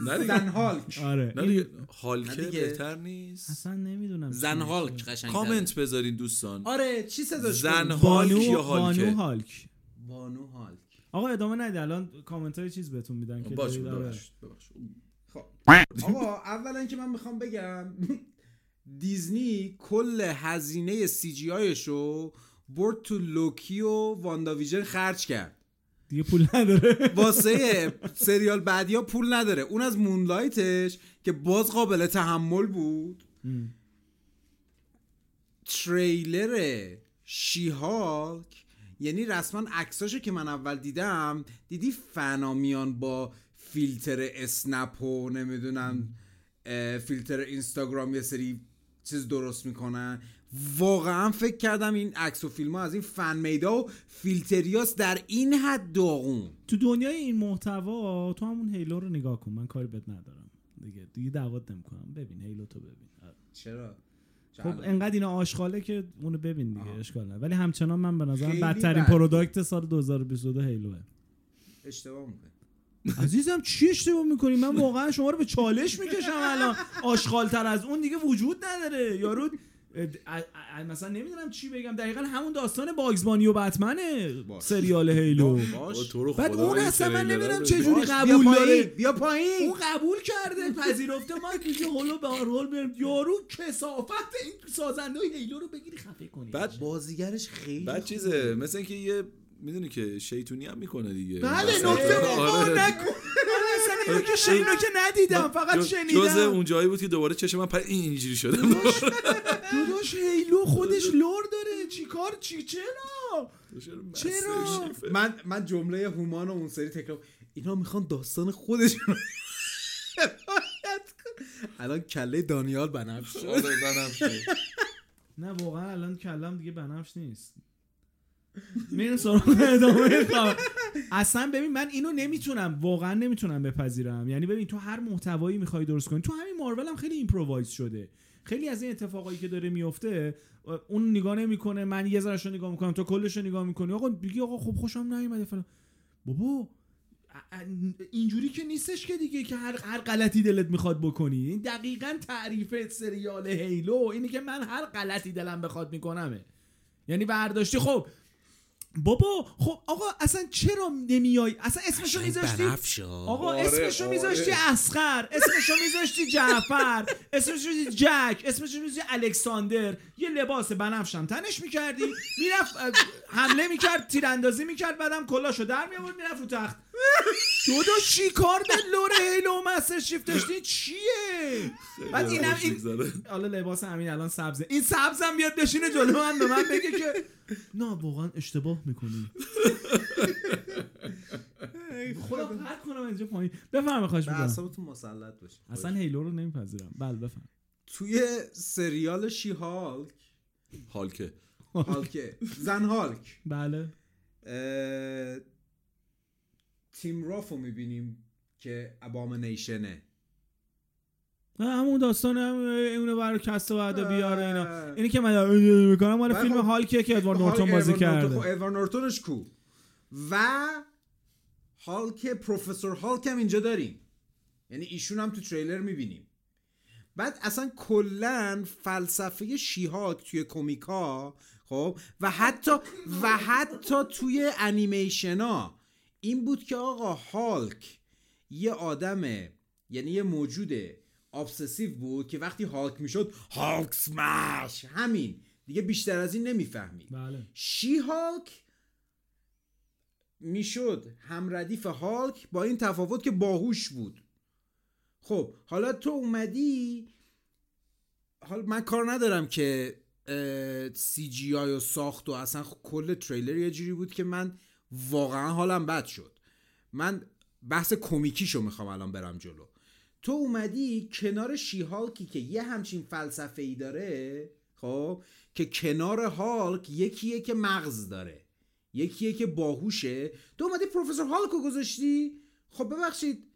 زن هالک. آره نه هالکه بهتر نیست اصلا نمیدونم. زن هالک قشنگه. کامنت بذارین دوستان. آره چی صداش زن هالک یا هالکه؟ بانو هالک. بانو هالک. آقا ادامه ندید الان کامنت های چیز بهتون میدن که باشه. ببخشید ببخشید. خب آقا اولا که من میخوام بگم دیزنی کل هزینه سی جی آیشو برد تو لوکی و واندا ویژن خرج کرد. دیگه پول نداره واسه سریال بعدی ها پول نداره. اون از مونلایتش که باز قابل تحمل بود. تریلر شیهاک یعنی رسما عکساشو که من اول دیدم دیدی فنامیان با فیلتر اسنپ و نمیدونم فیلتر اینستاگرام یه سری چیز درست میکنن. واقعا فکر کردم این عکس و فیلم ها از این فن میدا و فیلتریاس در این حد داغون. تو دنیای این محتوا تو همون هیلو رو نگاه کن. من کاری بد ندارم دیگه دیگه دعوت نمی‌کنم. ببین هیلو تو ببین. آه. چرا؟ خب انقدر اینا آشغاله که اونو ببین دیگه اشکال نداره. ولی همچنان من به نظرم بدترین پروداکت سال دو هزار و بیست و دو هیلوه. اشتباه می‌کنی. عزیزم چی اشتباه میکنی؟ من واقعا شما رو به چالش میکشم. الان آشغال‌تر از اون دیگه وجود نداره. یارو مثلا نمیدونم چی بگم. دقیقاً همون داستان باگز بانی و بتمنه سریال هیلو. بعد اون اصلا من نمیدونم چه جوری قبول داره. بیا پایین. اون قبول کرده پذیرفته. ما میگه هلو به هول بریم. یارو کثافت این سازنده هیلو رو بگیری خفه کنی. بعد بازیگرش خیلی بعد چیزه مثلا اینکه یه میدونی که شیطونی هم میکنه دیگه. بله نکته واقعا نکن. من اصلا شیطونی رو که ندیدم فقط شنیدم. جز اونجایی بود که دوباره چشم من پر اینجوری شده. داداش هیلو خودش لور داره. چیکار چی چرا؟ چرا؟ من من جمله هومان و اون سری تکرار اینا میخوان داستان خودشون الان کله دانیال بنفش شد. نه واقعا الان کلم دیگه بنفش نیست. من سراغ ادامه خبر. اصلا ببین من اینو نمیتونم واقعا نمیتونم بپذیرم. یعنی ببین تو هر محتوایی میخوای درست کنی تو همین مارول هم خیلی ایمپرووایز شده. خیلی از این اتفاقایی که داره میفته اون نگاه نمیکنه. من یه ذرهشو نگاه میکنم تو کلشو نگاه میکنی. آقا بگی آقا خب خوشم نیومده فلان. بابا اینجوری که نیستش که دیگه که هر هر غلطی دلت میخواد بکنی. این دقیقاً تعریف سریال هیلو اینه که من هر غلطی دلم بخواد میکنمه. یعنی برداشتی خب بابا خب آقا اصلا چرا نمیای؟ اصلا اسمشو میذاشتی آقا اسمشو میذاشتی اصغر، اسمشو میذاشتی جعفر، اسمشو میذاشتی جک، اسمشو میذاشتی الکساندر. یه لباس بنفشم تنش میکردی میرفت حمله میکرد تیراندازی میکرد بعدم کلاشو در میآورد میرفت رو تخت. دودو چی کار به لوره هیلو مستر شیفت داشتی چیه؟ بعد اینم این حالا لباس همین الان سبزه. این سبزم بیاد بشینه جلو من به من بگه که نه واقعا اشتباه میکنی. خدا هر کنم اینجا پایین بفرمایید خواهش می‌کنم. اعصابتون مسلط باشه. اصلا هیلو رو نمیپذیرم. بله بفرمایید. توی سریال شی هالک هالکه هالکه زن هالک بله تیم رافو میبینیم که ابامنیشنه. همون داستان هم اونو برای کسته بعدا بیاره اینا. اینی که من میگم مال فیلم هالکه که ادوارد نورتون بازی کرده. ادوارد نورتونش کو و هالک پروفسور هالک هم اینجا داریم. یعنی ایشون هم تو تریلر میبینیم. بعد اصلا کلا فلسفه شیهاک توی کمیکا خب و حتی و حتی توی انیمیشنا این بود که آقا هالک یه آدمه یعنی یه موجوده ابسسیو بود که وقتی هالک میشد هالک سمش همین دیگه بیشتر از این نمیفهمید. بله. شی هالک میشد هم ردیف هالک با این تفاوت که باهوش بود. خب حالا تو اومدی حالا من کار ندارم که سی جی آی و ساخت و اصلا کل تریلر یه جوری بود که من واقعا حالم بد شد. من بحث کمیکیشو میخوام الان برم جلو. تو اومدی کنار شی هالکی که یه همچین فلسفه ای داره خب که کنار هالک یکیه که مغز داره یکیه که باهوشه. تو اومدی پروفسور هالکو گذاشتی. خب ببخشید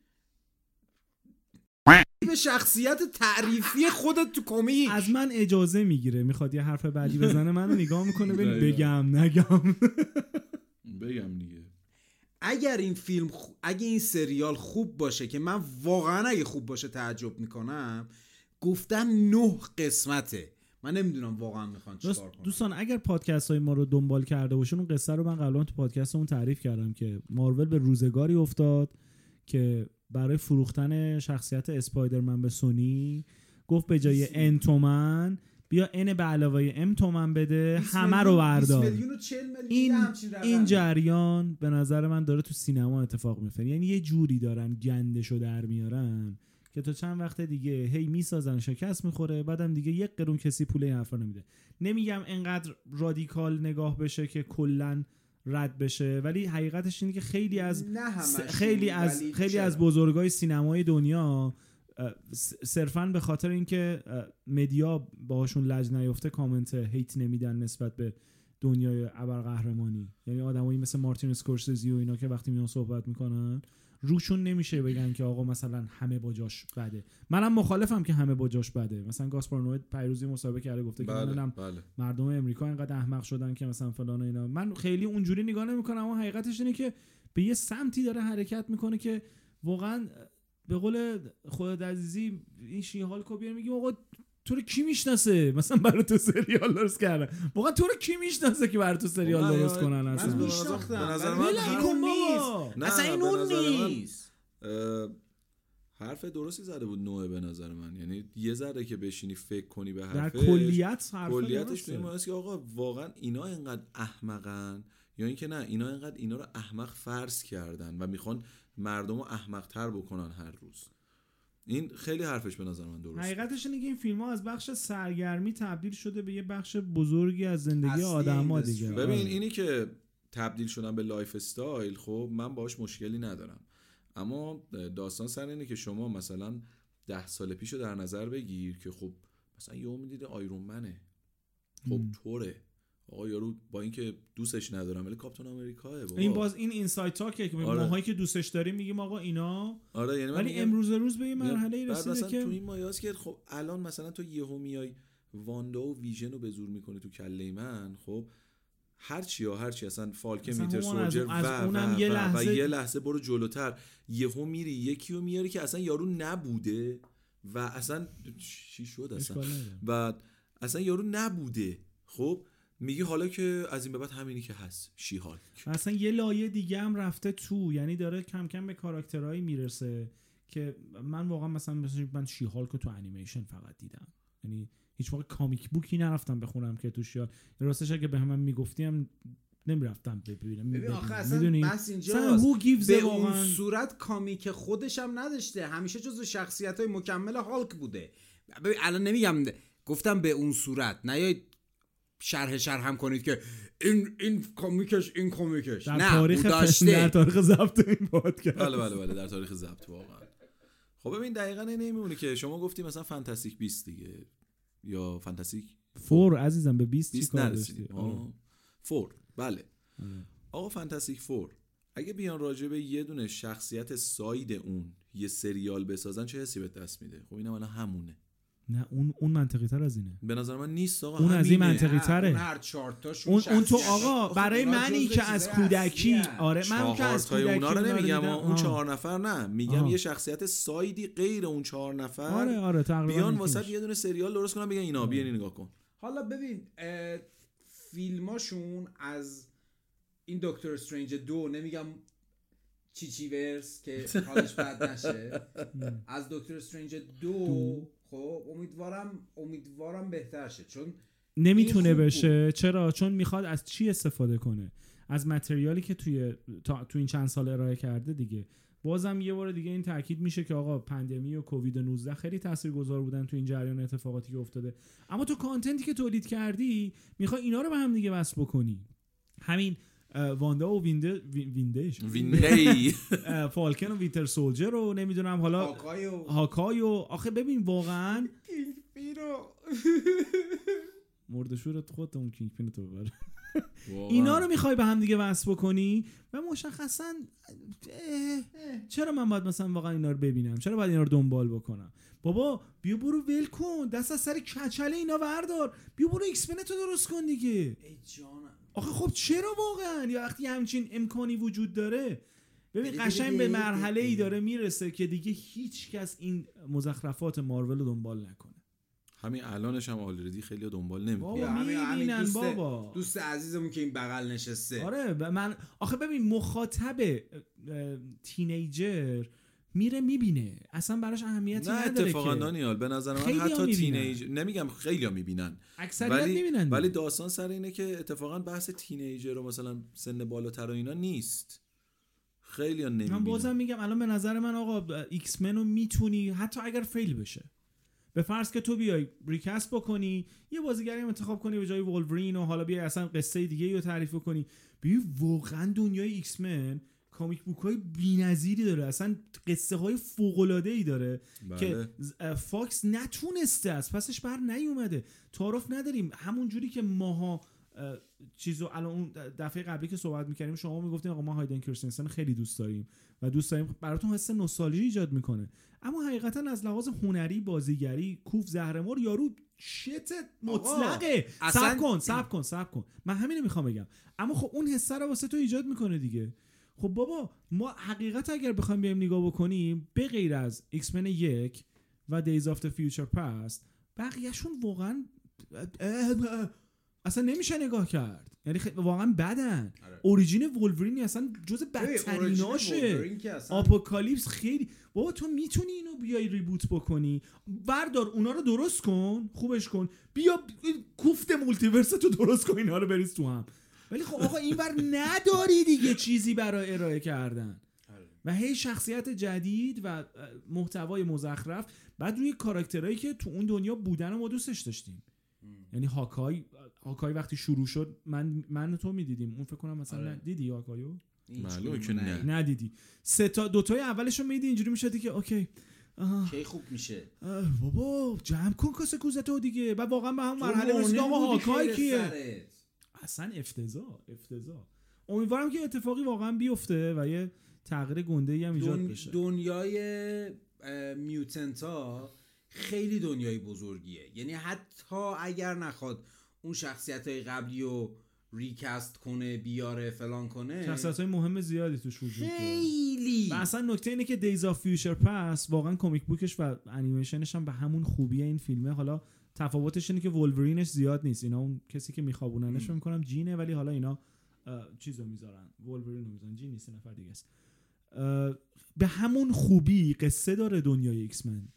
به شخصیت تعریفی خودت تو کمیک از من اجازه میگیره میخواد یه حرف بعدی بزنه منو نگاه میکنه بگم نگم بگم دیگه. اگر این فیلم خ... اگه این سریال خوب باشه که من واقعا اگه خوب باشه تعجب میکنم، گفتم نه قسمته، من نمیدونم واقعا میخوان چیکار کنم. دوستان اگر پادکست های ما رو دنبال کرده باشون، اون قصه رو من قبلا تو پادکستمون تعریف کردم که مارول به روزگاری افتاد که برای فروختن شخصیت اسپایدرمن به سونی گفت به جای ان تومن بیا ان به علاوه ام تومن بده، همه رو بردار. این این جریان به نظر من داره تو سینما اتفاق میفته، یعنی یه جوری دارن گندشو در میارن که تا چند وقت دیگه هی میسازن شکست میخوره، بعدم دیگه یک قرون کسی پوله این حرفا نمیده. نمیگم انقدر رادیکال نگاه بشه که کلا رد بشه، ولی حقیقتش اینه که خیلی از س... خیلی از خیلی از بزرگای سینمای دنیا صرفاً به خاطر اینکه مدیا باهاشون لج نیفته کامنت هیت نمیدن نسبت به دنیای ابرقهرمانی. یعنی آدمایی مثل مارتین اسکورسزی و اینا که وقتی میان صحبت میکنن روشون نمیشه بگن که آقا مثلا همه با جاش بده. منم مخالفم که همه با جاش بده. مثلا گاسپار نوئه پیروزی مصاحبه کرده گفته بله، که منم بله. مردم امریکا اینقدر احمق شدن که مثلا فلان و اینا. من خیلی اونجوری نگاه نمیکنم، اما حقیقتش اینه که به یه سمتی داره حرکت میکنه که واقعا به قول خود عزیزی این شیحال کو بیار میگیم آقا تو رو کی میشناسه مثلا برای تو سریال درست کردن، واقعا تو رو کی میشناسه که برای تو سریال درست کنن؟ اصلا من میشناختم، به نظر من اون نیست، اصلا این اون نیست. حرف درستی زده بود نوع به نظر من، یعنی یه ذره که بشینی فکر کنی به حرفش در کلیت، حرف کلیتش تو این معناست که آقا واقعا اینا اینقدر احمقن یا اینکه نه اینا اینقدر اینا رو احمق فرض کردن و میخوان مردم رو احمق‌تر بکنن هر روز. این خیلی حرفش به نظر من درسته. حقیقتش اینه که این فیلم‌ها از بخش سرگرمی تبدیل شده به یه بخش بزرگی از زندگی آدم‌ها دیگه. ببین اینی که تبدیل شدن به لایف استایل، خب من باهاش مشکلی ندارم، اما داستان سر اینه که شما مثلا ده سال پیشو در نظر بگیر که خب مثلا یهو می‌دید آیرون منه، خب طوره آقا یارو با اینکه دوستش ندارم ولی کاپیتان آمریکاه. این باز این اینسایت تاکه که آره. ماهایی که دوستش داریم میگیم آقا اینا آره، یعنی ولی امروز روز به این مرحله رسیده که تو این مایاس که خب الان مثلا تو یهو میای واندا و ویژن رو به زور میکنه تو کله من، خب هر چی هر چی اصلا فالکن وینتر سولجر و اونم یه لحظه و یه لحظه برو جلوتر یهو میری یکی رو میاری که اصلا یارو نبوده و اصلا چی شد اصلا و اصلا یارو نبوده، خب میگه حالا که از این به بعد همینی که هست شی‌هالک. اصلا یه لایه دیگه هم رفته تو، یعنی داره کم کم به کاراکترهایی میرسه که من واقعا مثلا مثلا من شی‌هالک رو تو انیمیشن فقط دیدم، یعنی هیچ موقع کامیک بوکی نرفتم بخونم که تو شی‌هالک. راستش اگه به من میگفتیم نمیرفتم ببینم. ببین آخه اصلا بس اینجا به اون صورت کامیک خودش هم نداشته، همیشه جزو شخصیت‌های مکمل هالک بوده. ببین الان نمیگم، گفتم به اون صورت نیاید شرح شرح هم کنید که این این کامیکش این کامیکش نه تاریخ داشته در تاریخ ضبط این پادکست. بله بله بله در تاریخ ضبط واقعا. خب ببین دقیقاً نمیمونه که شما گفتی مثلا فانتاستیک بیست دیگه یا فانتاستیک فور عزیزم به بیست چی کار داشتی؟ فور بله آه. آقا فانتاستیک فور اگه بیان راجع به یه دونه شخصیت ساید اون یه سریال بسازن چه حسی به دست میده؟ خب اینم الان همونه. نه اون اون منطقی تر از اینه به نظر من نیست آقا، اون از این منطقی تره. هر چهار تاشون اون اون تو آقا برای منی که از کودکی آره من که از کودکی اونا رو نمیگم اون چهار نفر نه میگم آه. یه شخصیت سایدی غیر اون چهار نفر آره آره تقریبا بیان واسط یه دونه سریال درست کنن بگن اینا بیان نگاه کن. حالا ببین فیلماشون از این دکتر استرنج دو نمیگم چی چی ورس که حالش بد نشه از دکتر استرنج دو خب امیدوارم امیدوارم بهتر شه چون نمیتونه بشه. چرا؟ چون میخواد از چی استفاده کنه؟ از متریالی که توی تا تو این چند سال ارائه کرده دیگه. بازم یه بار دیگه این تاکید میشه که آقا پاندمی و کووید نوزده خیلی تاثیرگذار بودن تو این جریان اتفاقاتی که افتاده، اما تو کانتنتی که تولید کردی میخوای اینا رو به هم دیگه وصل بکنی. همین واندا و وینده ویندهش ویندهی فالکن و وینتر سولجر رو نمیدونم حالا هاکایو. آخه ببین واقعا کینگپین رو مردشورت خودت اون کینگپین تو ببر اینا رو میخوای به هم دیگه وصل بکنی و مشخصا چرا من باید مثلا واقعا اینا رو ببینم؟ چرا باید اینا رو دنبال بکنم؟ بابا بیا برو ول کن، دست از سر کچله اینا بردار، بیا برو ایکس پنتو درست کن دیگه. ای جانم آخه خب چرا واقعا؟ یا وقتی همچین امکانی وجود داره ببین قشنگ به مرحله ای داره میرسه که دیگه هیچ کس این مزخرفات مارول رو دنبال نکنه. همین الانش هم آلردی خیلی دنبال نمیکنه. همین همین دوست بابا. دوست عزیزمون که این بغل نشسته. آره من آخه ببین مخاطب تینیجر میره میبینه، اصلا براش اهمیتی نداره. نه اتفاقا دانیال به نظر من حتی تینیجر نمیگم خیلی‌ها میبینن، اکثریت میبینن، ولی داستان سر اینه که اتفاقا بحث تینیجر رو مثلا سن بالاتر و اینا نیست، خیلی‌ها نمیبینن. من بازم میگم الان به نظر من آقا ایکس منو میتونی حتی اگر فیل بشه، به فرض که تو بیای ریکست بکنی، یه بازیگری رو انتخاب کنی به جای وولورین و حالا بیای اصلا قصه دیگه رو تعریف کنی، ببین واقعا دنیای ایکس من کامیک بوک‌های بی‌نظیری داره، اصلا قصه‌های فوق‌العاده‌ای داره. بله. که فاکس نتونسته از پسش بر نیومده، تعارف نداریم. همون جوری که ماها چیزو الان اون دفعه قبلی که صحبت می‌کردیم شما میگفتین آقا ما هایدن کرسنسن خیلی دوست داریم و دوست داریم براتون حس نوستالژی ایجاد میکنه، اما حقیقتا از لحاظ هنری، بازیگری، کوف زهرمار یارو شت مطلقه. صبر کن صبر کن صبر کن من همین رو میخوام بگم. اما خب اون حس رو واسه تو ایجاد میکنه دیگه. خب بابا ما حقیقتا اگر بخوایم بیایم نگاه بکنیم، به غیر از ایکس من یک و دیز آف دی فیوچر پاست بقیه‌شون واقعا اصلا نمیشه نگاه کرد، یعنی خیلی واقعا بدن. آره. اوریجین وولورین اصلا جز بدتریناشه، آپوکالیپس خیلی. بابا تو میتونی اینو بیای ریبوت بکنی، بردار اونا رو درست کن، خوبش کن، بیا کوفت مولتیورس تو درست کن، اینا رو بریز تو هم. ولی خب آقا اینور نداری دیگه چیزی برای ارائه کردن. آره. و هی شخصیت جدید و محتوای مزخرف بعد روی کاراکترایی که تو اون دنیا بودن و ما دوستش داشتیم. یعنی هاکای هاکای وقتی شروع شد من من تو میدیدیم اون، فکر کنم مثلا. آره. دیدی هاکایو؟ معلومه که نه ندیدی. سه تا دو تای اولشو میدی اینجوری میشدی که اوکی کی خوب میشه بابا جمع کن کاسه کوزتو دیگه. بعد واقعا به همون مرحله رسید آقا هاکای کیه؟ اصلا افتضاح افتضاح. امیدوارم که اتفاقی واقعا بیفته و یه تغییر گنده‌ای هم ایجاد بشه. دنیای میوتنتا خیلی دنیای بزرگیه، یعنی حتی اگر نخواد اون شخصیت‌های قبلی رو ریکست کنه، بیاره، فلان کنه، شخصیت‌های مهم زیادی توش وجود داره خیلی. و اصلا نکته اینه که دیز آف فیوچر پاس واقعا کمیک بوکش و انیمیشنش هم به همون خوبیه این فیلمه. حالا تفاوتش اینه که وولورینش زیاد نیست، اینا اون کسی که میخوابوننش فکر کنم جینه، ولی حالا اینا چیزو میذارن، وولورین رو میذارن، جین نیست، نفر دیگه است. به همون خوبی قصه داره دنیای ایکس من،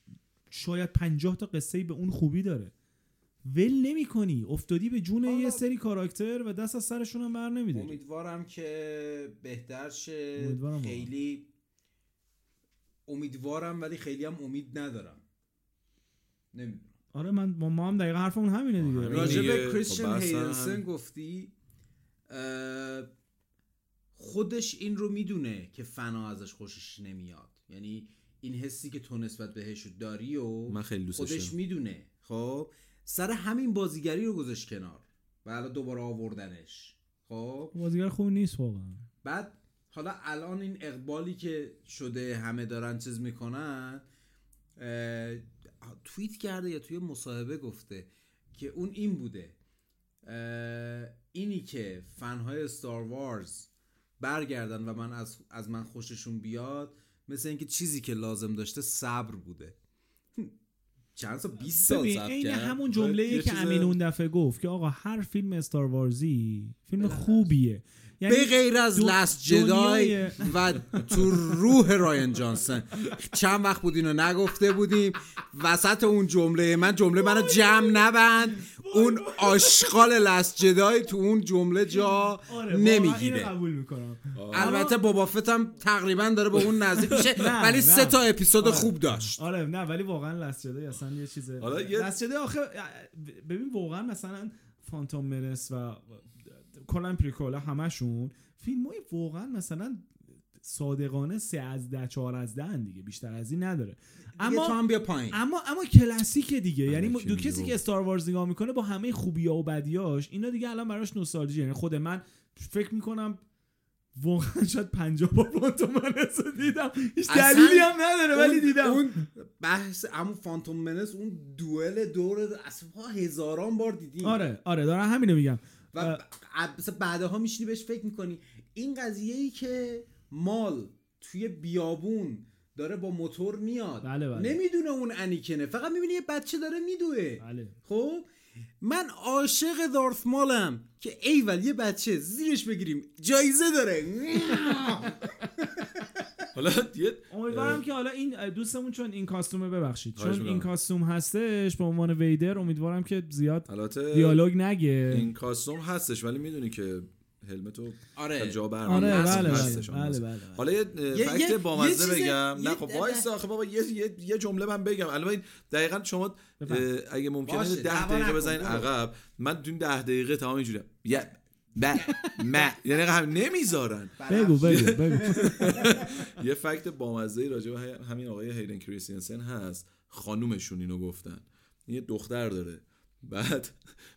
شاید پنجاه تا قصه به اون خوبی داره. ول نمی کنی، افتادی به جون یه سری کاراکتر و دست از سرشون هم بر نمیداری. امیدوارم که بهتر شه. امیدوارم خیلی امیدوارم ولی خیلی هم امید ندارم. نمیدونم. آره من با ما هم دقیقا حرفمون همینه دیگه. راجع به کریستین هیلسن گفتی، خودش این رو میدونه که فنا ازش خوشش نمیاد، یعنی این حسی که تو نسبت بهش داری و من خیلی دوستش خودش میدونه. خب سر همین بازیگری رو گذاشت کنار و حالا دوباره آوردنش. خب بازیگر خوب نیست واقعا. بعد حالا الان این اقبالی که شده همه دارن چیز میکنن، توییت کرده یا توی مصاحبه گفته که اون این بوده، اینی که فنهای ستار وارز برگردن و من از, از من خوششون بیاد، مثل اینکه چیزی که لازم داشته صبر بوده. چند تا بیست سال صبر کرد. این همون جمله‌ای که امین اون دفعه گفت که آقا هر فیلم استار وارزی فیلم خوبیه، یعنی به غیر از لست جدای و تو روح رایان جانسون. چند وقت بود اینو نگفته بودیم. وسط اون جمله من جمله منو جمع نبند، اون آشغال لست جدای تو اون جمله جا نمیگیره. البته بابافت هم تقریبا داره به اون نزدیک میشه، ولی سه تا اپیزود خوب داشت. آره نه ولی واقعا لست جدای اصلا یه چیزه. لست جدای آخه ببین واقعا مثلا فانتوم مرس و کلن پریکولا همشون فیلم های واقعا مثلا صادقانه سه از ده چهار از ده هن دیگه، بیشتر از این نداره. اما اما اما کلاسیک دیگه، یعنی دو کسی که استار وارز نگاه میکنه با همه خوبی ها و بدیاش اینا دیگه الان براش نوستالژی. یعنی خود من فکر میکنم واقعا شاید پنجاه بار فانتوم منس رو دیدم، هیچ دلیلی هم نداره ولی دیدم. اون بحث همون فانتوم منس، اون دوئل دور اصلا هزاران بار دیدیم. آره آره دارم همینو میگم. و بعدها میشینی بهش فکر میکنی این قضیه ای که مال توی بیابون داره با موتور میاد، بله بله. نمیدونه اون انیکنه، فقط میبینی یه بچه داره میدوه، بله. خب من عاشق دارث مالم که ایول یه بچه زیرش بگیریم جایزه داره. حالا دیت امیدوارم که حالا این دوستمون چون این کاستومه، ببخشید چون این کاستوم هستش به عنوان ویدر، امیدوارم که زیاد دیالوگ نگه. این کاستوم هستش ولی میدونی که هلمتو آره جا برنامه هستش. حالا یه فکت بامزه بگم، نه خب وایس آخه بابا یه یه جمله من بگم. الان دقیقاً شما اگه ممکنه ده دقیقه بزنین عقب، من تو ده دقیقه تمام اینجوریه با ما یعنی هم نمیذارن. بگو بگو بگو. یه فکت بامزه راجع به همین آقای هیدن کریستینسن هست، خانومشون اینو گفتن، یه دختر داره، بعد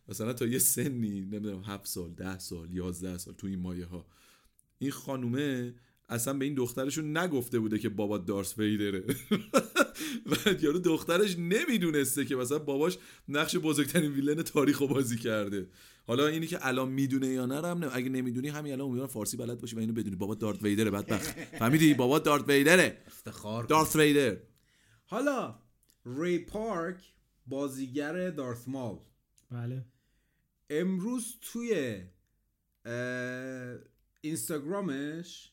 مثلا تا یه سنی نمیدونم هفت سال ده سال یازده سال تو این مایه ها این خانومه اصلا به این دخترشون نگفته بوده که بابا دارث ویدره و یارو دخترش نمیدونسته که مثلا باباش نقش بزرگترین ویلن تاریخو بازی کرده. حالا اینی که الان میدونه یا نه رم، اگه نمیدونی همین الان امیدوارم فارسی بلد باشی و اینو بدونی، بابا دارث ویدره بدبخت، فهمیدی؟ بابا دارث ویدره، افتخار دارث ویدر. حالا ری پارک بازیگر دارث مال، بله، امروز توی اینستاگرامش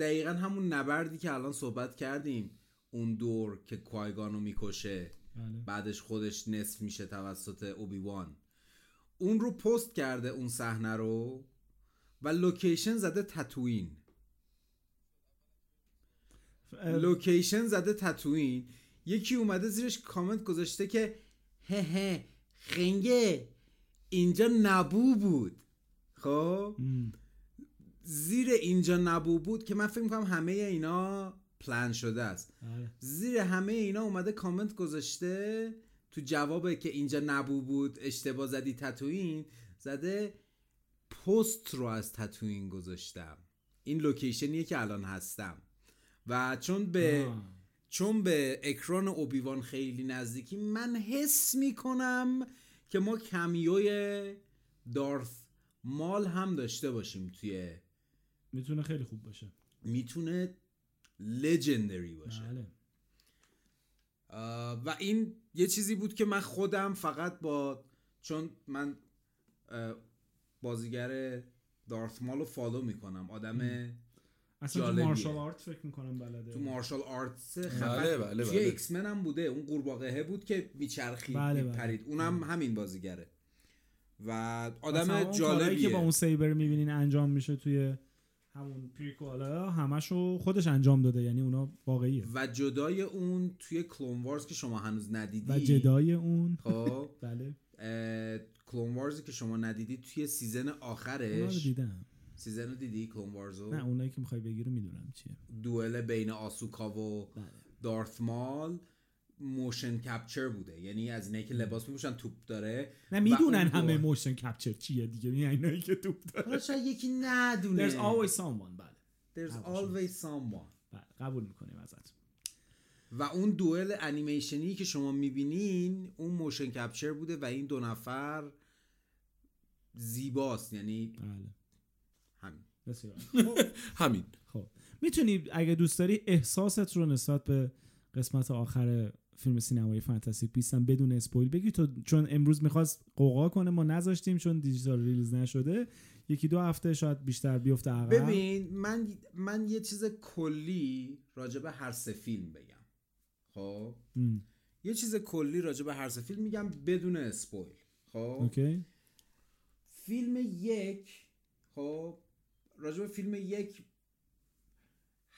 دقیقا همون نبردی که الان صحبت کردیم، اون دور که کوایگانو میکشه، بله. بعدش خودش نصف میشه توسط اوبی وان، اون رو پست کرده، اون صحنه رو، و لوکیشن زده تتوین. لوکیشن زده تتوین. یکی اومده زیرش کامنت گذاشته که هه هه خنگه اینجا نبو بود. خب زیر اینجا نبو بود که من فکر میکنم همه اینا پلان شده است. زیر همه اینا اومده کامنت گذاشته تو جوابه که اینجا نبو بود، اشتباه زدی تتوین، زده پست رو از تتوین گذاشتم، این لوکیشنیه که الان هستم. و چون به آه. چون به اکران اوبیوان خیلی نزدیکی، من حس میکنم که ما کمیوی دارث مال هم داشته باشیم توی، میتونه خیلی خوب باشه، میتونه لژندری باشه، بله. و این یه چیزی بود که من خودم فقط با، چون من بازیگر دارث مال رو فالو میکنم، آدم ام. اصلا تو مارشال آرت فکر میکنم بلده، تو مارشال آرت خبر بله توی ایکس من هم بوده، اون قورباغه بود که میچرخید بله بله. پرید، اونم بله. همین بازیگره و آدم جالبیه که با اون سیبر میبینین انجام میشه توی همون پریکوالا، همشو خودش انجام داده، یعنی اونا واقعیه. و جدای اون توی کلون وارز که شما هنوز ندیدی، و جدای اون خب بله کلون وارزی که شما ندیدی توی سیزن آخرش دیدم. سیزن رو دیدی کلون وارزو؟ نه، اونایی که میخوای بگیرو میدونم چیه، دوئل بین آسوکا و بله. دارث مال موشن کپچر بوده، یعنی از اینایی که لباس میپوشن توپ داره، نه میدونن همه دوار... موشن کپچر چیه دیگه، این اینایی که توپ داره، حالا شاید یکی ندونه. There's always someone. بله There's always someone. بله قبول میکنیم ازت. و اون دوئل انیمیشنی که شما میبینین اون موشن کپچر بوده و این دو نفر زیباست، یعنی بله همین. خب میتونی اگه دوست داری احساست رو نسبت به قسمت آخر فیلم سینمایی فانتاستیک بیست هم بدون اسپویل بگی، تو چون امروز میخواست قوقا کنه ما نذاشتیم چون دیجیتال ریلیز نشده، یکی دو هفته شاید بیشتر بیفته عقب. ببین من من یه چیز کلی راجع به هر سه فیلم بگم، خب ام. یه چیز کلی راجع به هر سه فیلم میگم بدون اسپویل. خب اوکی. فیلم یک، خب راجع به فیلم یک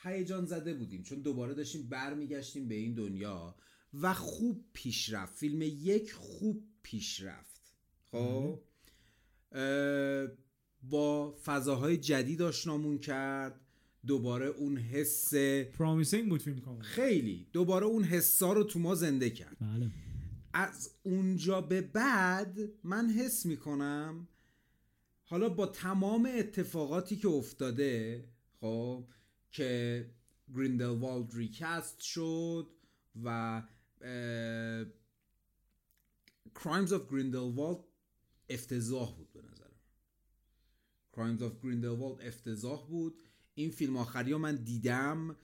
هیجان زده بودیم چون دوباره داشتیم برمیگشتیم به این دنیا و خوب پیش رفت. فیلم یک خوب پیش رفت، خب با فضاهای جدید آشنامون کرد، دوباره اون حس پرامیسینگ بود فیلم کامل، خیلی دوباره اون حسا رو تو ما زنده کرد. بله. از اونجا به بعد من حس میکنم حالا با تمام اتفاقاتی که افتاده، خب که گریندلوالد ریکست شد و کرایمز آف گریندلوالد افتضاح بود، به نظرم کرایمز آف گریندلوالد افتضاح بود. این فیلم آخری رو من دیدم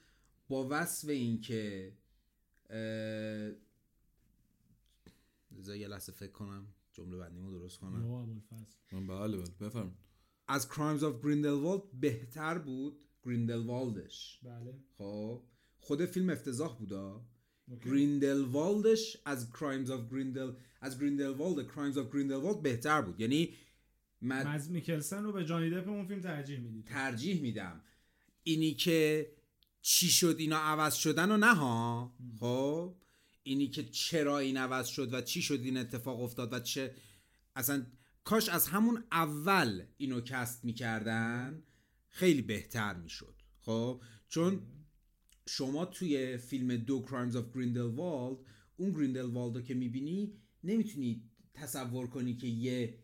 با وصف این که رضا یه لحظه فکر کنم جمله بندیمو درست کنم. من بله بله بفرم. از Crimes of Grindelwald بهتر بود گریندلوالدش. بله. خب خود فیلم افتضاح بودا. گریندلوالدش از Crimes of Grindel از گریندلوالد Crimes of Grindelwald بهتر بود. یعنی من مز میکلسن رو به جانی دپ اون فیلم ترجیح میدید. ترجیح میدم. اینی که چی شد اینا عوض شدن و نه ها. خب اینی که چرا این عوض شد و چی شد این اتفاق افتاد و چه اصلا کاش از همون اول اینو کست میکردن خیلی بهتر میشد. خب چون شما توی فیلم دو Crimes of Grindelwald اون گریندلوالد رو که میبینی نمیتونی تصور کنی که یه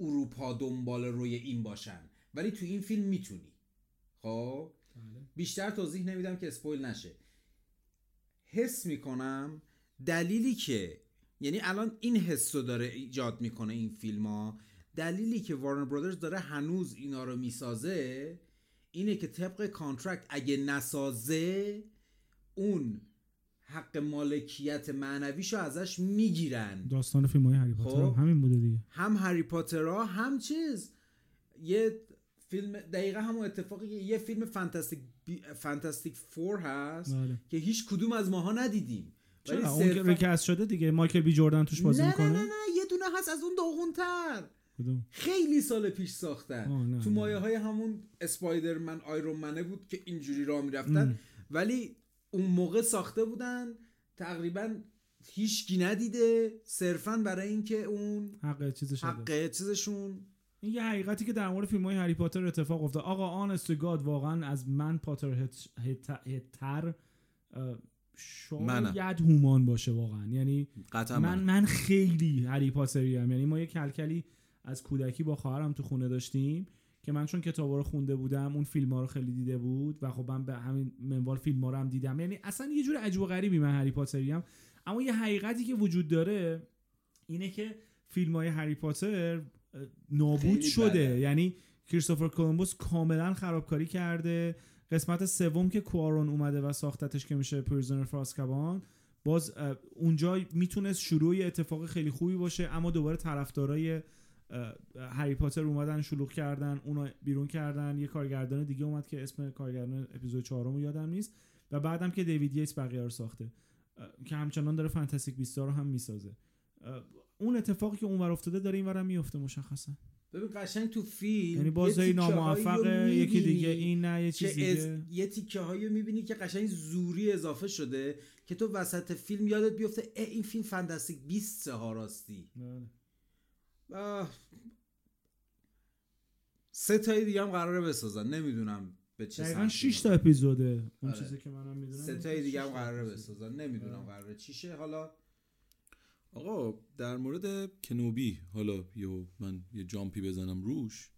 اروپا دنبال روی این باشن، ولی توی این فیلم میتونی. خب بیشتر توضیح نمیدم که اسپویل نشه. حس میکنم دلیلی که یعنی الان این حس رو داره ایجاد میکنه این فیلم ها، دلیلی که وارنر برادرز داره هنوز اینا رو میسازه اینه که طبق کانترکت اگه نسازه اون حق مالکیت معنویشو ازش میگیرن. داستان فیلم های هری پاتر خب. همین بوده دیگه، هم هری پاتر ها هم چیز یه فیلم دقیقا همون اتفاقی که یه فیلم فانتاستیک بی... فانتاستیک فور هست بله. که هیچ کدوم از ماها ندیدیم ولی صرف... اون ریکست شده دیگه، مایکل بی جوردن توش بازی میکنه. نه نه نه یه دونه هست از اون داغونتر کدوم خیلی سال پیش ساختن تو مایه های همون اسپایدرمن آیرونمنه بود که اینجوری راه میرفتن، ولی اون موقع ساخته بودن تقریبا هیچکی ندیده صرفا برای اینکه اون حق چیزش حق چیزشون. این یه حقیقتی که در مورد فیلم‌های هری پاتر اتفاق افتاد. آقا آنست گاد واقعا از من پاتر هتر شاید هومان باشه واقعا. یعنی من من, من خیلی هری پاتریم. یعنی ما یه کلکلی از کودکی با خواهرم تو خونه داشتیم که من چون کتابا رو خونده بودم اون فیلم‌ها رو خیلی دیده بود و خب من به همین منوال فیلم‌ها رو هم دیدم. یعنی اصلا یه جور عجیب و غریبی من هری پاتریم. اما یه حقیقتی که وجود داره اینه که فیلم‌های هری پاتر نابود شده بده. یعنی کریستوفر کولومبوس کاملا خرابکاری کرده. قسمت سوم که کوارون اومده و ساختتش که میشه پریزنر اف آزکابان، باز اونجا میتونست شروع اتفاق خیلی خوبی باشه اما دوباره طرفدارای هری پاتر اومدن شلوغ کردن، اونا بیرون کردن. یه کارگردان دیگه اومد که اسم کارگردان اپیزود چهار رو یادم نیست و بعدم که دیوید ییتس بقیه رو ساخته که همچنان داره فانتاستیک بیست رو هم میسازه. اون اتفاقی که اونور افتاده داره اینورم میفته مشخصا. ببین قشنگ تو فیلم یعنی بازی ناموفق یکی دیگه این نه یه چیز دیگه از... یه تیکه هایی میبینی که قشنگ زوری اضافه شده که تو وسط فیلم یادت بیفته اه این فیلم فانتاستیک بیست ها راستی. بله. سه تای دیگه هم قراره بسازن. نمیدونم به چه دقیقاً شش تا اپیزوده. اون چیزی که منم میدونم سه تای دیگه هم قراره بسازن. نمیدونم قراره چی شه. حالا آقا در مورد کنوبی حالا یه من یه جامپی بزنم روش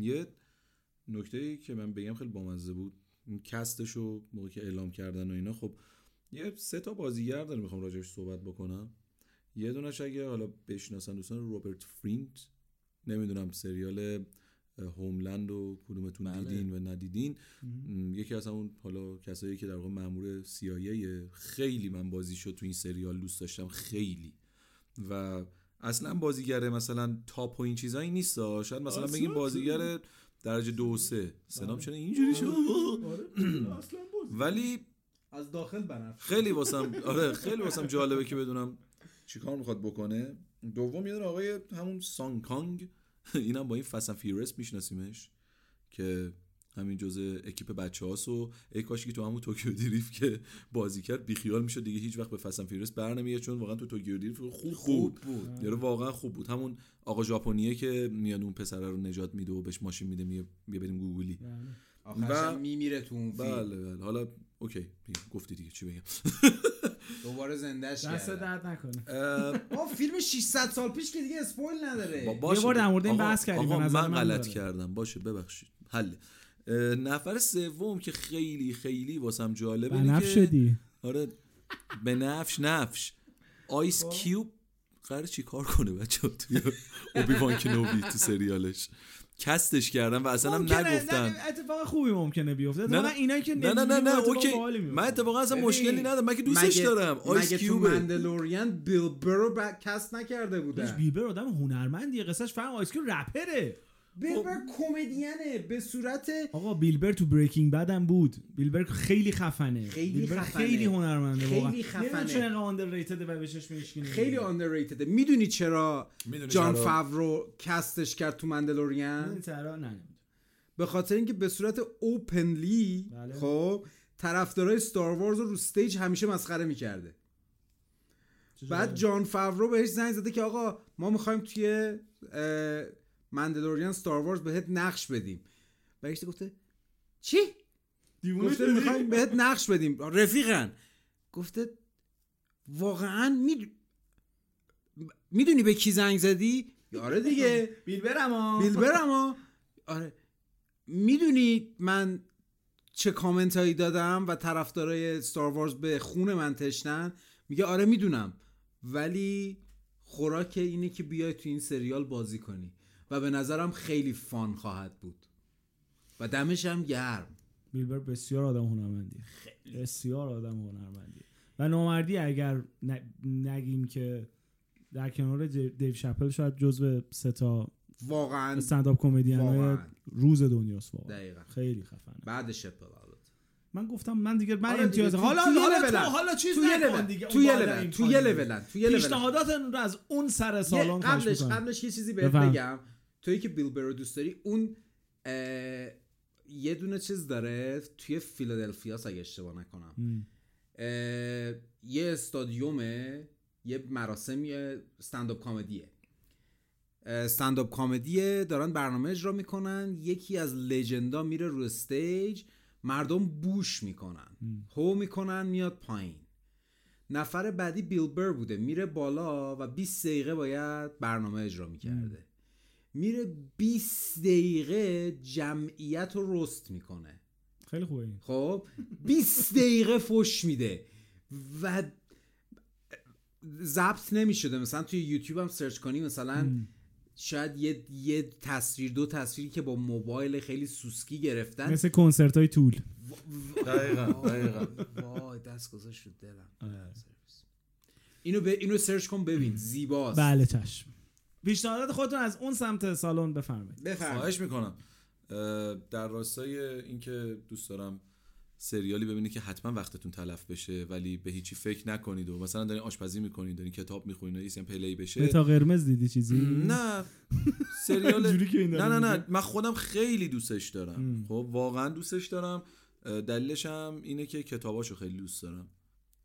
یه نکته‌ای که من بگم خیلی بامزه بود این کستش و موقعی که اعلام کردن و اینا. خب یه سه تا بازیگر دارم میخوام راجعش صحبت بکنم. یه دونش اگه حالا بشناسن دوستان روبرت فرینت، نمیدونم سریال هوملند رو کدومتون دیدین و ندیدین. مم. یکی از همون حالا کسایی که در واقع مأمور سی‌آی‌ای خیلی من بازی شد تو این سریال دوست داشتم خیلی و اصلا بازیگر مثلا تاپ و این چیزایی نیست، شاید مثلا بگیم بازیگر درجه دو و سه سلام چرا اینجوری شد اصلا ولی از داخل بنفش خیلی واسم آره خیلی واسم جالبه که بدونم چیکار میخواد بکنه. دوم یه دونه آقای همون سانگ کانگ اینم با این فسن فیورس میشناسیمش که همین جزء اکیپ بچه‌هاس و ای کاش که تو همون توکیو دریفت که بازی کرد بیخیال میشد دیگه هیچ وقت به فسن فیورس برنمیاد چون واقعا تو توکیو دریفت خوب خوب بود. یارو واقعا خوب بود. همون آقا ژاپنیه که میاد اون پسره رو نجات میده و بهش ماشین میده میگه بریم گوگلی آخرش میمیره تو اون فیلم. بله بله حالا اوکی گفتی دیگه چی بگم دوباره زندهش کرد. دست درد نکنه. آ فیلم ششصد سال پیش که دیگه اسپویل نداره. یه بار در مورد این بحث کردیم به نظر من. من غلط کردم. باشه ببخشید. حل. نفر سوم که خیلی خیلی واسم جالبه اینه که بنفش شدی. آره بنفش نفش. آیس کیوب قراره چیکار کنه بچه‌ها توی اوبی وان کنوبی تو سریالش کاستش کردن و اصلا هم نگفتن. اتفاق خوبی ممکنه بیفته. نه اینایی که نه نه نه نه اوکی، من اتفاقا اصلا مشکلی ندارم، من که دوستش دارم. آیس کیوب مندلوریان بیل برو کاست نکرده بودن. بیل برو آدم هنرمندیه، قصهش فهم. آیس کیوب رپره، بیلبر کمدینه به صورت. آقا بیلبر تو بریکینگ بد هم بود. بیلبر خیلی خفنه، خیلی خفنه، خیلی هنرمنده، خیلی خفنه. چرا انقدر آندرریتد و بهش میشینه؟ خیلی آندرریتد. میدونی چرا جان فاورو کاستش کرد تو مندلوریان؟ نه چرا نه، به خاطر اینکه به صورت اوپنلی بله. خب طرفدارای استار وارز رو رو استیج همیشه مسخره میکرده. بعد جان فاورو بهش زنگ زده که آقا ما میخوایم توی مندلوریان ستار وارز بهت نقش بدیم. برگشته گفته چی؟ گفته میخوایم بهت نقش بدیم رفیقن. گفته واقعا میدونی میدونی به کی زنگ زدی؟ آره دیگه بیلبرم بیلبرم آره میدونی من چه کامنت هایی دادم و طرفدارای ستار وارز به خون من تشنن. میگه آره میدونم، ولی خوراک اینه که بیای تو این سریال بازی کنی و به نظرم خیلی فان خواهد بود و دمش هم گرم. بیلبر بسیار آدم هنرمندی، خیلی بسیار آدم هنرمندی و نامردی اگر ن... نگیم که در کنار دیو شپل شاید جزو سه تا واقعا استندآپ کمدین‌های روز دنیاست. واقعا دقیقاً خیلی خفنه. بعد شپل البته من گفتم من دیگه من آره امتیاز حالا حالا حالا چیز نکن دیگه. تو یه لول تو یه لول تو یه لول پیشنهادات رو از اون سر سالن قبلش قبلش یه چیزی بهت بگم. توی که بیل برو دوست داری، اون یه دونه چیز داره توی فیلادلفیا اگه اشتباه نکنم، یه استادیومه، یه مراسمی استندآپ کمدیه استندآپ کمدیه دارن برنامه اجرا میکنن. یکی از لژندا میره رو استیج، مردم بوش میکنن، هو میکنن، میاد پایین. نفر بعدی بیل برو بوده، میره بالا و بیست دقیقه باید برنامه اجرا میکرده. میره بیست دقیقه جمعیت رو رست میکنه. خیلی خوبه این. خب بیست دقیقه فوش میده و ضبط نمیشده. مثلا توی یوتیوب هم سرچ کنی مثلا م. شاید یه یه تصویر دو تصویری که با موبایل خیلی سوسکی گرفتن، مثل کنسرت های طول. دقیقاً دقیقاً وای دست گذاشت رو دلم. اینو ب... اینو سرچ کن ببین، زیباست. بله چشم. پیشنهادات خودتون از اون سمت سالن بفرمایید. بفرمایید. خواهش میکنم. در راستای اینکه دوست دارم سریالی ببینید که حتما وقتتون تلف بشه ولی به هیچی فکر نکنید و مثلا دارین آشپزی میکنید، دارین کتاب میخونید، ایسی هم پلی بشه. بتا قرمز دیدی چیزی؟ نه سریال نه نه نه من خودم خیلی دوستش دارم. خب واقعا دوستش دارم. دلیلش هم اینه که کتاباشو خیلی دوست دارم.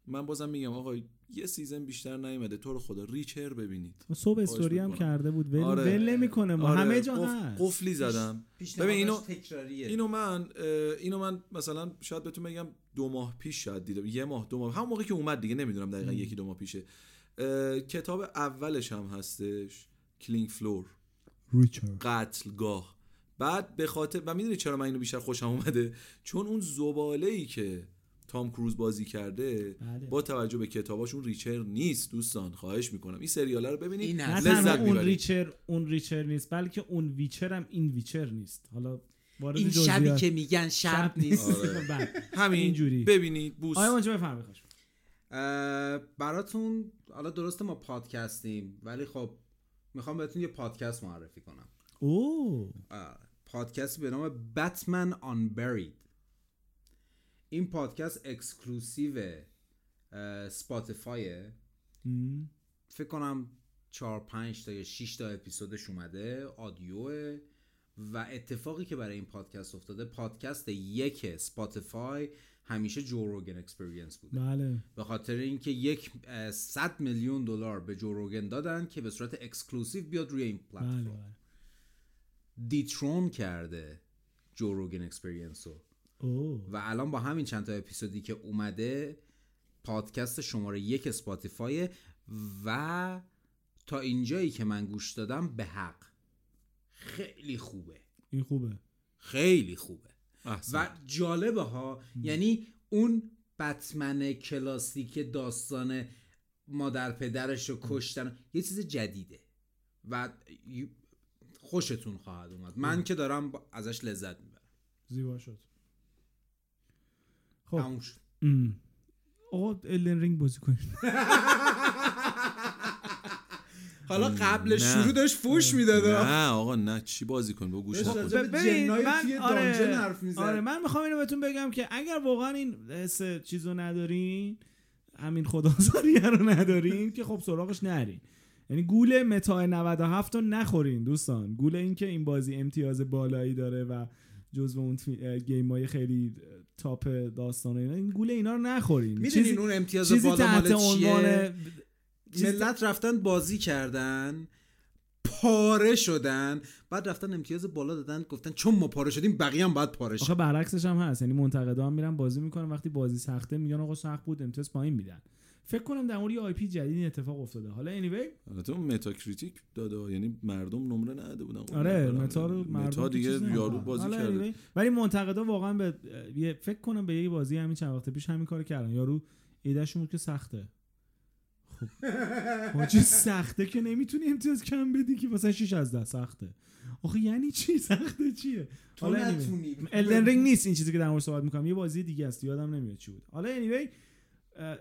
من بازم میگم آقا یه سیزن بیشتر نیومده، تو رو خدا ریچر ببینید. صبح استوری هم کرده بود ولی آره. ول نمیکنه ما آره. همه جا هست. قفلی زدم. پیش ببین اینو تکراریه. اینو من اینو من مثلا شاید بهتون بگم دو ماه پیش شاید دیدم، یه ماه دو ماه همون موقعی که اومد دیگه نمیدونم دقیقاً یکی دو ماه پیشه. کتاب اولش هم هستش، کلینگ فلور ریچر قتلگاه. بعد به خاطر و میدونی چرا من اینو بیشتر خوشم اومده؟ چون اون زباله‌ای که تام کروز بازی کرده بله. با توجه به کتاباشون ریچر نیست دوستان. خواهش میکنم این سریاله رو ببینید، لذت میبرید. اون ریچر اون ریچر نیست، بلکه اون ویچر هم این ویچر نیست. حالا وارد این شبی که میگن شب, شب نیست. آره. همین جوری ببینید. بوس آیا منجا بفهمید براتون. حالا درسته ما پادکستیم ولی خب میخوام بهتون یه پادکست معرفی کنم. اوه پادکستی به نام بتمن آنبرید. این پادکست اکسکلوسیو اسپاتیفایه. فکر کنم چهار پنج تا یا شش تا اپیزودش اومده، آدیوه. و اتفاقی که برای این پادکست افتاده، پادکست یک اسپاتیفای همیشه جو روگن اکسپریانس بوده. بله. به خاطر اینکه یک صد میلیون دلار به جو روگن دادن که به صورت اکسکلوسیو بیاد روی این پلتفرم. بله بله. دیترون کرده جو روگن اکسپریانس رو. اوه. و الان با همین چند تا اپیزودی که اومده پادکست شماره یک اسپاتیفای و تا اینجایی که من گوش دادم به حق خیلی خوبه. این خوبه، خیلی خوبه احسن. و جالبه ها م. یعنی اون بتمن کلاسیک داستان مادر پدرش رو کشتن یه چیز جدیده و خوشتون خواهد اومد. من ام. که دارم ازش لذت میبرم. زیبا شد. خب تموم شد. آقا الدن رینگ بازی کنید. حالا قبل شروع داشت فوش میداده. نه آقا نه چی بازی کن با گوش نکن. ببین من آره آره من میخوام اینو بهتون بگم که اگر واقعا این سه چیزو ندارین، همین خدازاریه رو ندارین که خب سراغش نرین. یعنی گول متا نود و هفت رو نخورین دوستان. گول این که این بازی امتیاز بالایی داره و جزو اون گیم‌های خیلی تاپ داستانه، این گول اینا رو نخورین. میدونین اون امتیاز بالا مال چیه؟ ملت رفتن بازی کردن پاره شدن، بعد رفتن امتیاز بالا دادن گفتن چون ما پاره شدیم بقیه هم باید پاره شد. آخه برعکسش هم هست، یعنی منتقدا هم میرن بازی میکنن وقتی بازی سخته میگن آقا سخت بود امتیاز پایین میدن. فکر کنم در مورد آی پی جدید اتفاق افتاده. حالا انیوی البته متاکریتیک داده، یعنی مردم نمره نداده بودن. آره متا رو متا دیگه یارو بازی کرده، ولی منتقدا واقعا به فکر کنم به یه بازی همین چند وقت پیش همین کارو کردن، یارو ایدهشون بود که سخته. خب چه سخته که نمیتونی امتیاز کم بدی که مثلا شش از ده سخته. آخه یعنی چی سخته چیه؟ حالا نتونی الدن رینگ نیست این چیزی که در مورد صحبت میکنم، یه بازی دیگه است یادم نمیاد چی بود. حالا انیوی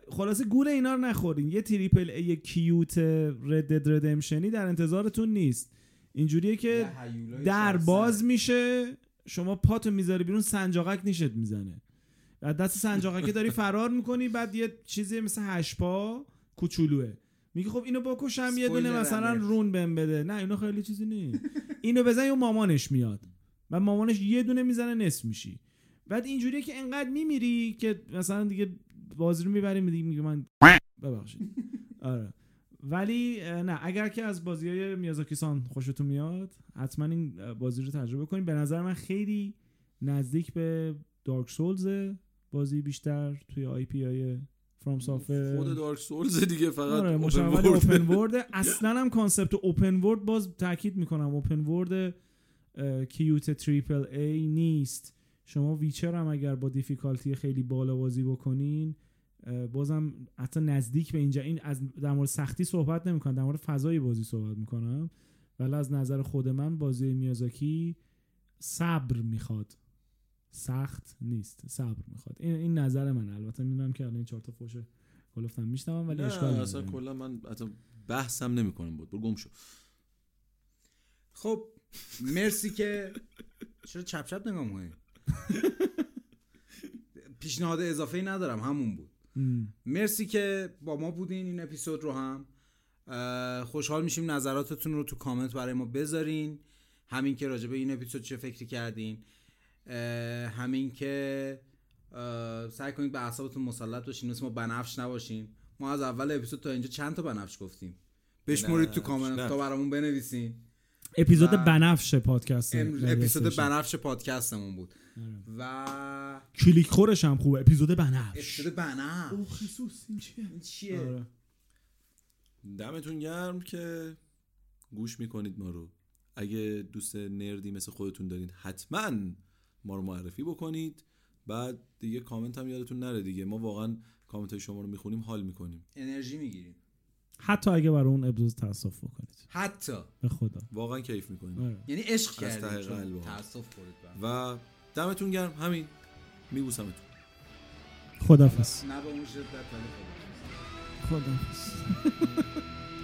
خلاصه گول اینا رو نخورین. یه تریپل ای کیوت رد دد ردمشنی در انتظارتون نیست. اینجوریه که در باز میشه شما پاتو میذاری بیرون سنجاقک نیشت میزنه، بعد دست سنجاقکه داری فرار میکنی، بعد یه چیزی مثل هشت پا کوچولوه میگه خب اینو بکشم یه دونه مثلا رون بهم بده. نه اینا خیلی چیزی نیست، اینو بزن یا مامانش میاد و مامانش یه دونه میزنه نصف میشی. بعد اینجوریه که انقدر میمیری که مثلا دیگه بازی رو میبریم میگه من ببخشید. آره ولی نه اگر که از بازی‌های میازاکی سان خوشتون میاد حتما این بازی رو تجربه کنید. به نظر من خیلی نزدیک به دارک سولز، بازی بیشتر توی آی پی آی فرام سافر خود دارک سولز دیگه، فقط آره مشابه اوپن ورد. اصلا هم کانسپت اوپن ورد، باز تاکید میکنم اوپن ورد کیوت تریپل ای نیست. شما ویچر هم اگر با دیفیکالتی خیلی بالا بازی بکنین بازم حتی نزدیک به اینجا. این از در مورد سختی صحبت نمی‌کنم، در مورد فضای بازی صحبت می‌کنم. ولی از نظر خود من بازی میازاکی صبر می‌خواد، سخت نیست، صبر می‌خواد. این این نظر من. البته می‌دونم که الان چهار تا فوش گفتم میشتم ولی اشکال نداره. اصلا کلا من حتی بحثم نمی‌کنم بود. برو گم شو. خب مرسی که چرا چپ چپ نگاه می‌کنی؟ پیشنهاد اضافه‌ای ندارم، همون بود. مرسی که با ما بودین این اپیزود رو هم. خوشحال میشیم نظراتتون رو تو کامنت برای ما بذارین، همین که راجع به این اپیزود چه فکری کردین، همین که سعی کنید به اعصابتون مسلط باشین، مثل ما بنفش نباشین. ما از اول اپیزود تا اینجا چند تا بنفش گفتیم، بشمرید تو کامنت تا برامون بنویسین. اپیزود بنفش پادکست، اپیزود بنفش پادکستمون بود و کلیک خورش هم خوبه. اپیزود بنفش اپیزود بنفش او خصوص این چیه؟ این چیه؟ آره. دمتون گرم که گوش میکنید ما رو. اگه دوست نردی مثل خودتون دارین حتما ما رو معرفی بکنید. بعد دیگه کامنت هم یادتون نره دیگه، ما واقعا کامنت های شما رو میخونیم، حال میکنیم، انرژی میگیریم. حتی اگه برای اون ابزار تاسف بکنید، حتی به خدا واقعا کیف میکنید. آره. یعنی عشق کردید، تاسف خورید. و دمتون گرم، همین میبوسمتون. خداحافظ. نه به اون شدت ولی خداحافظ. خداحافظ.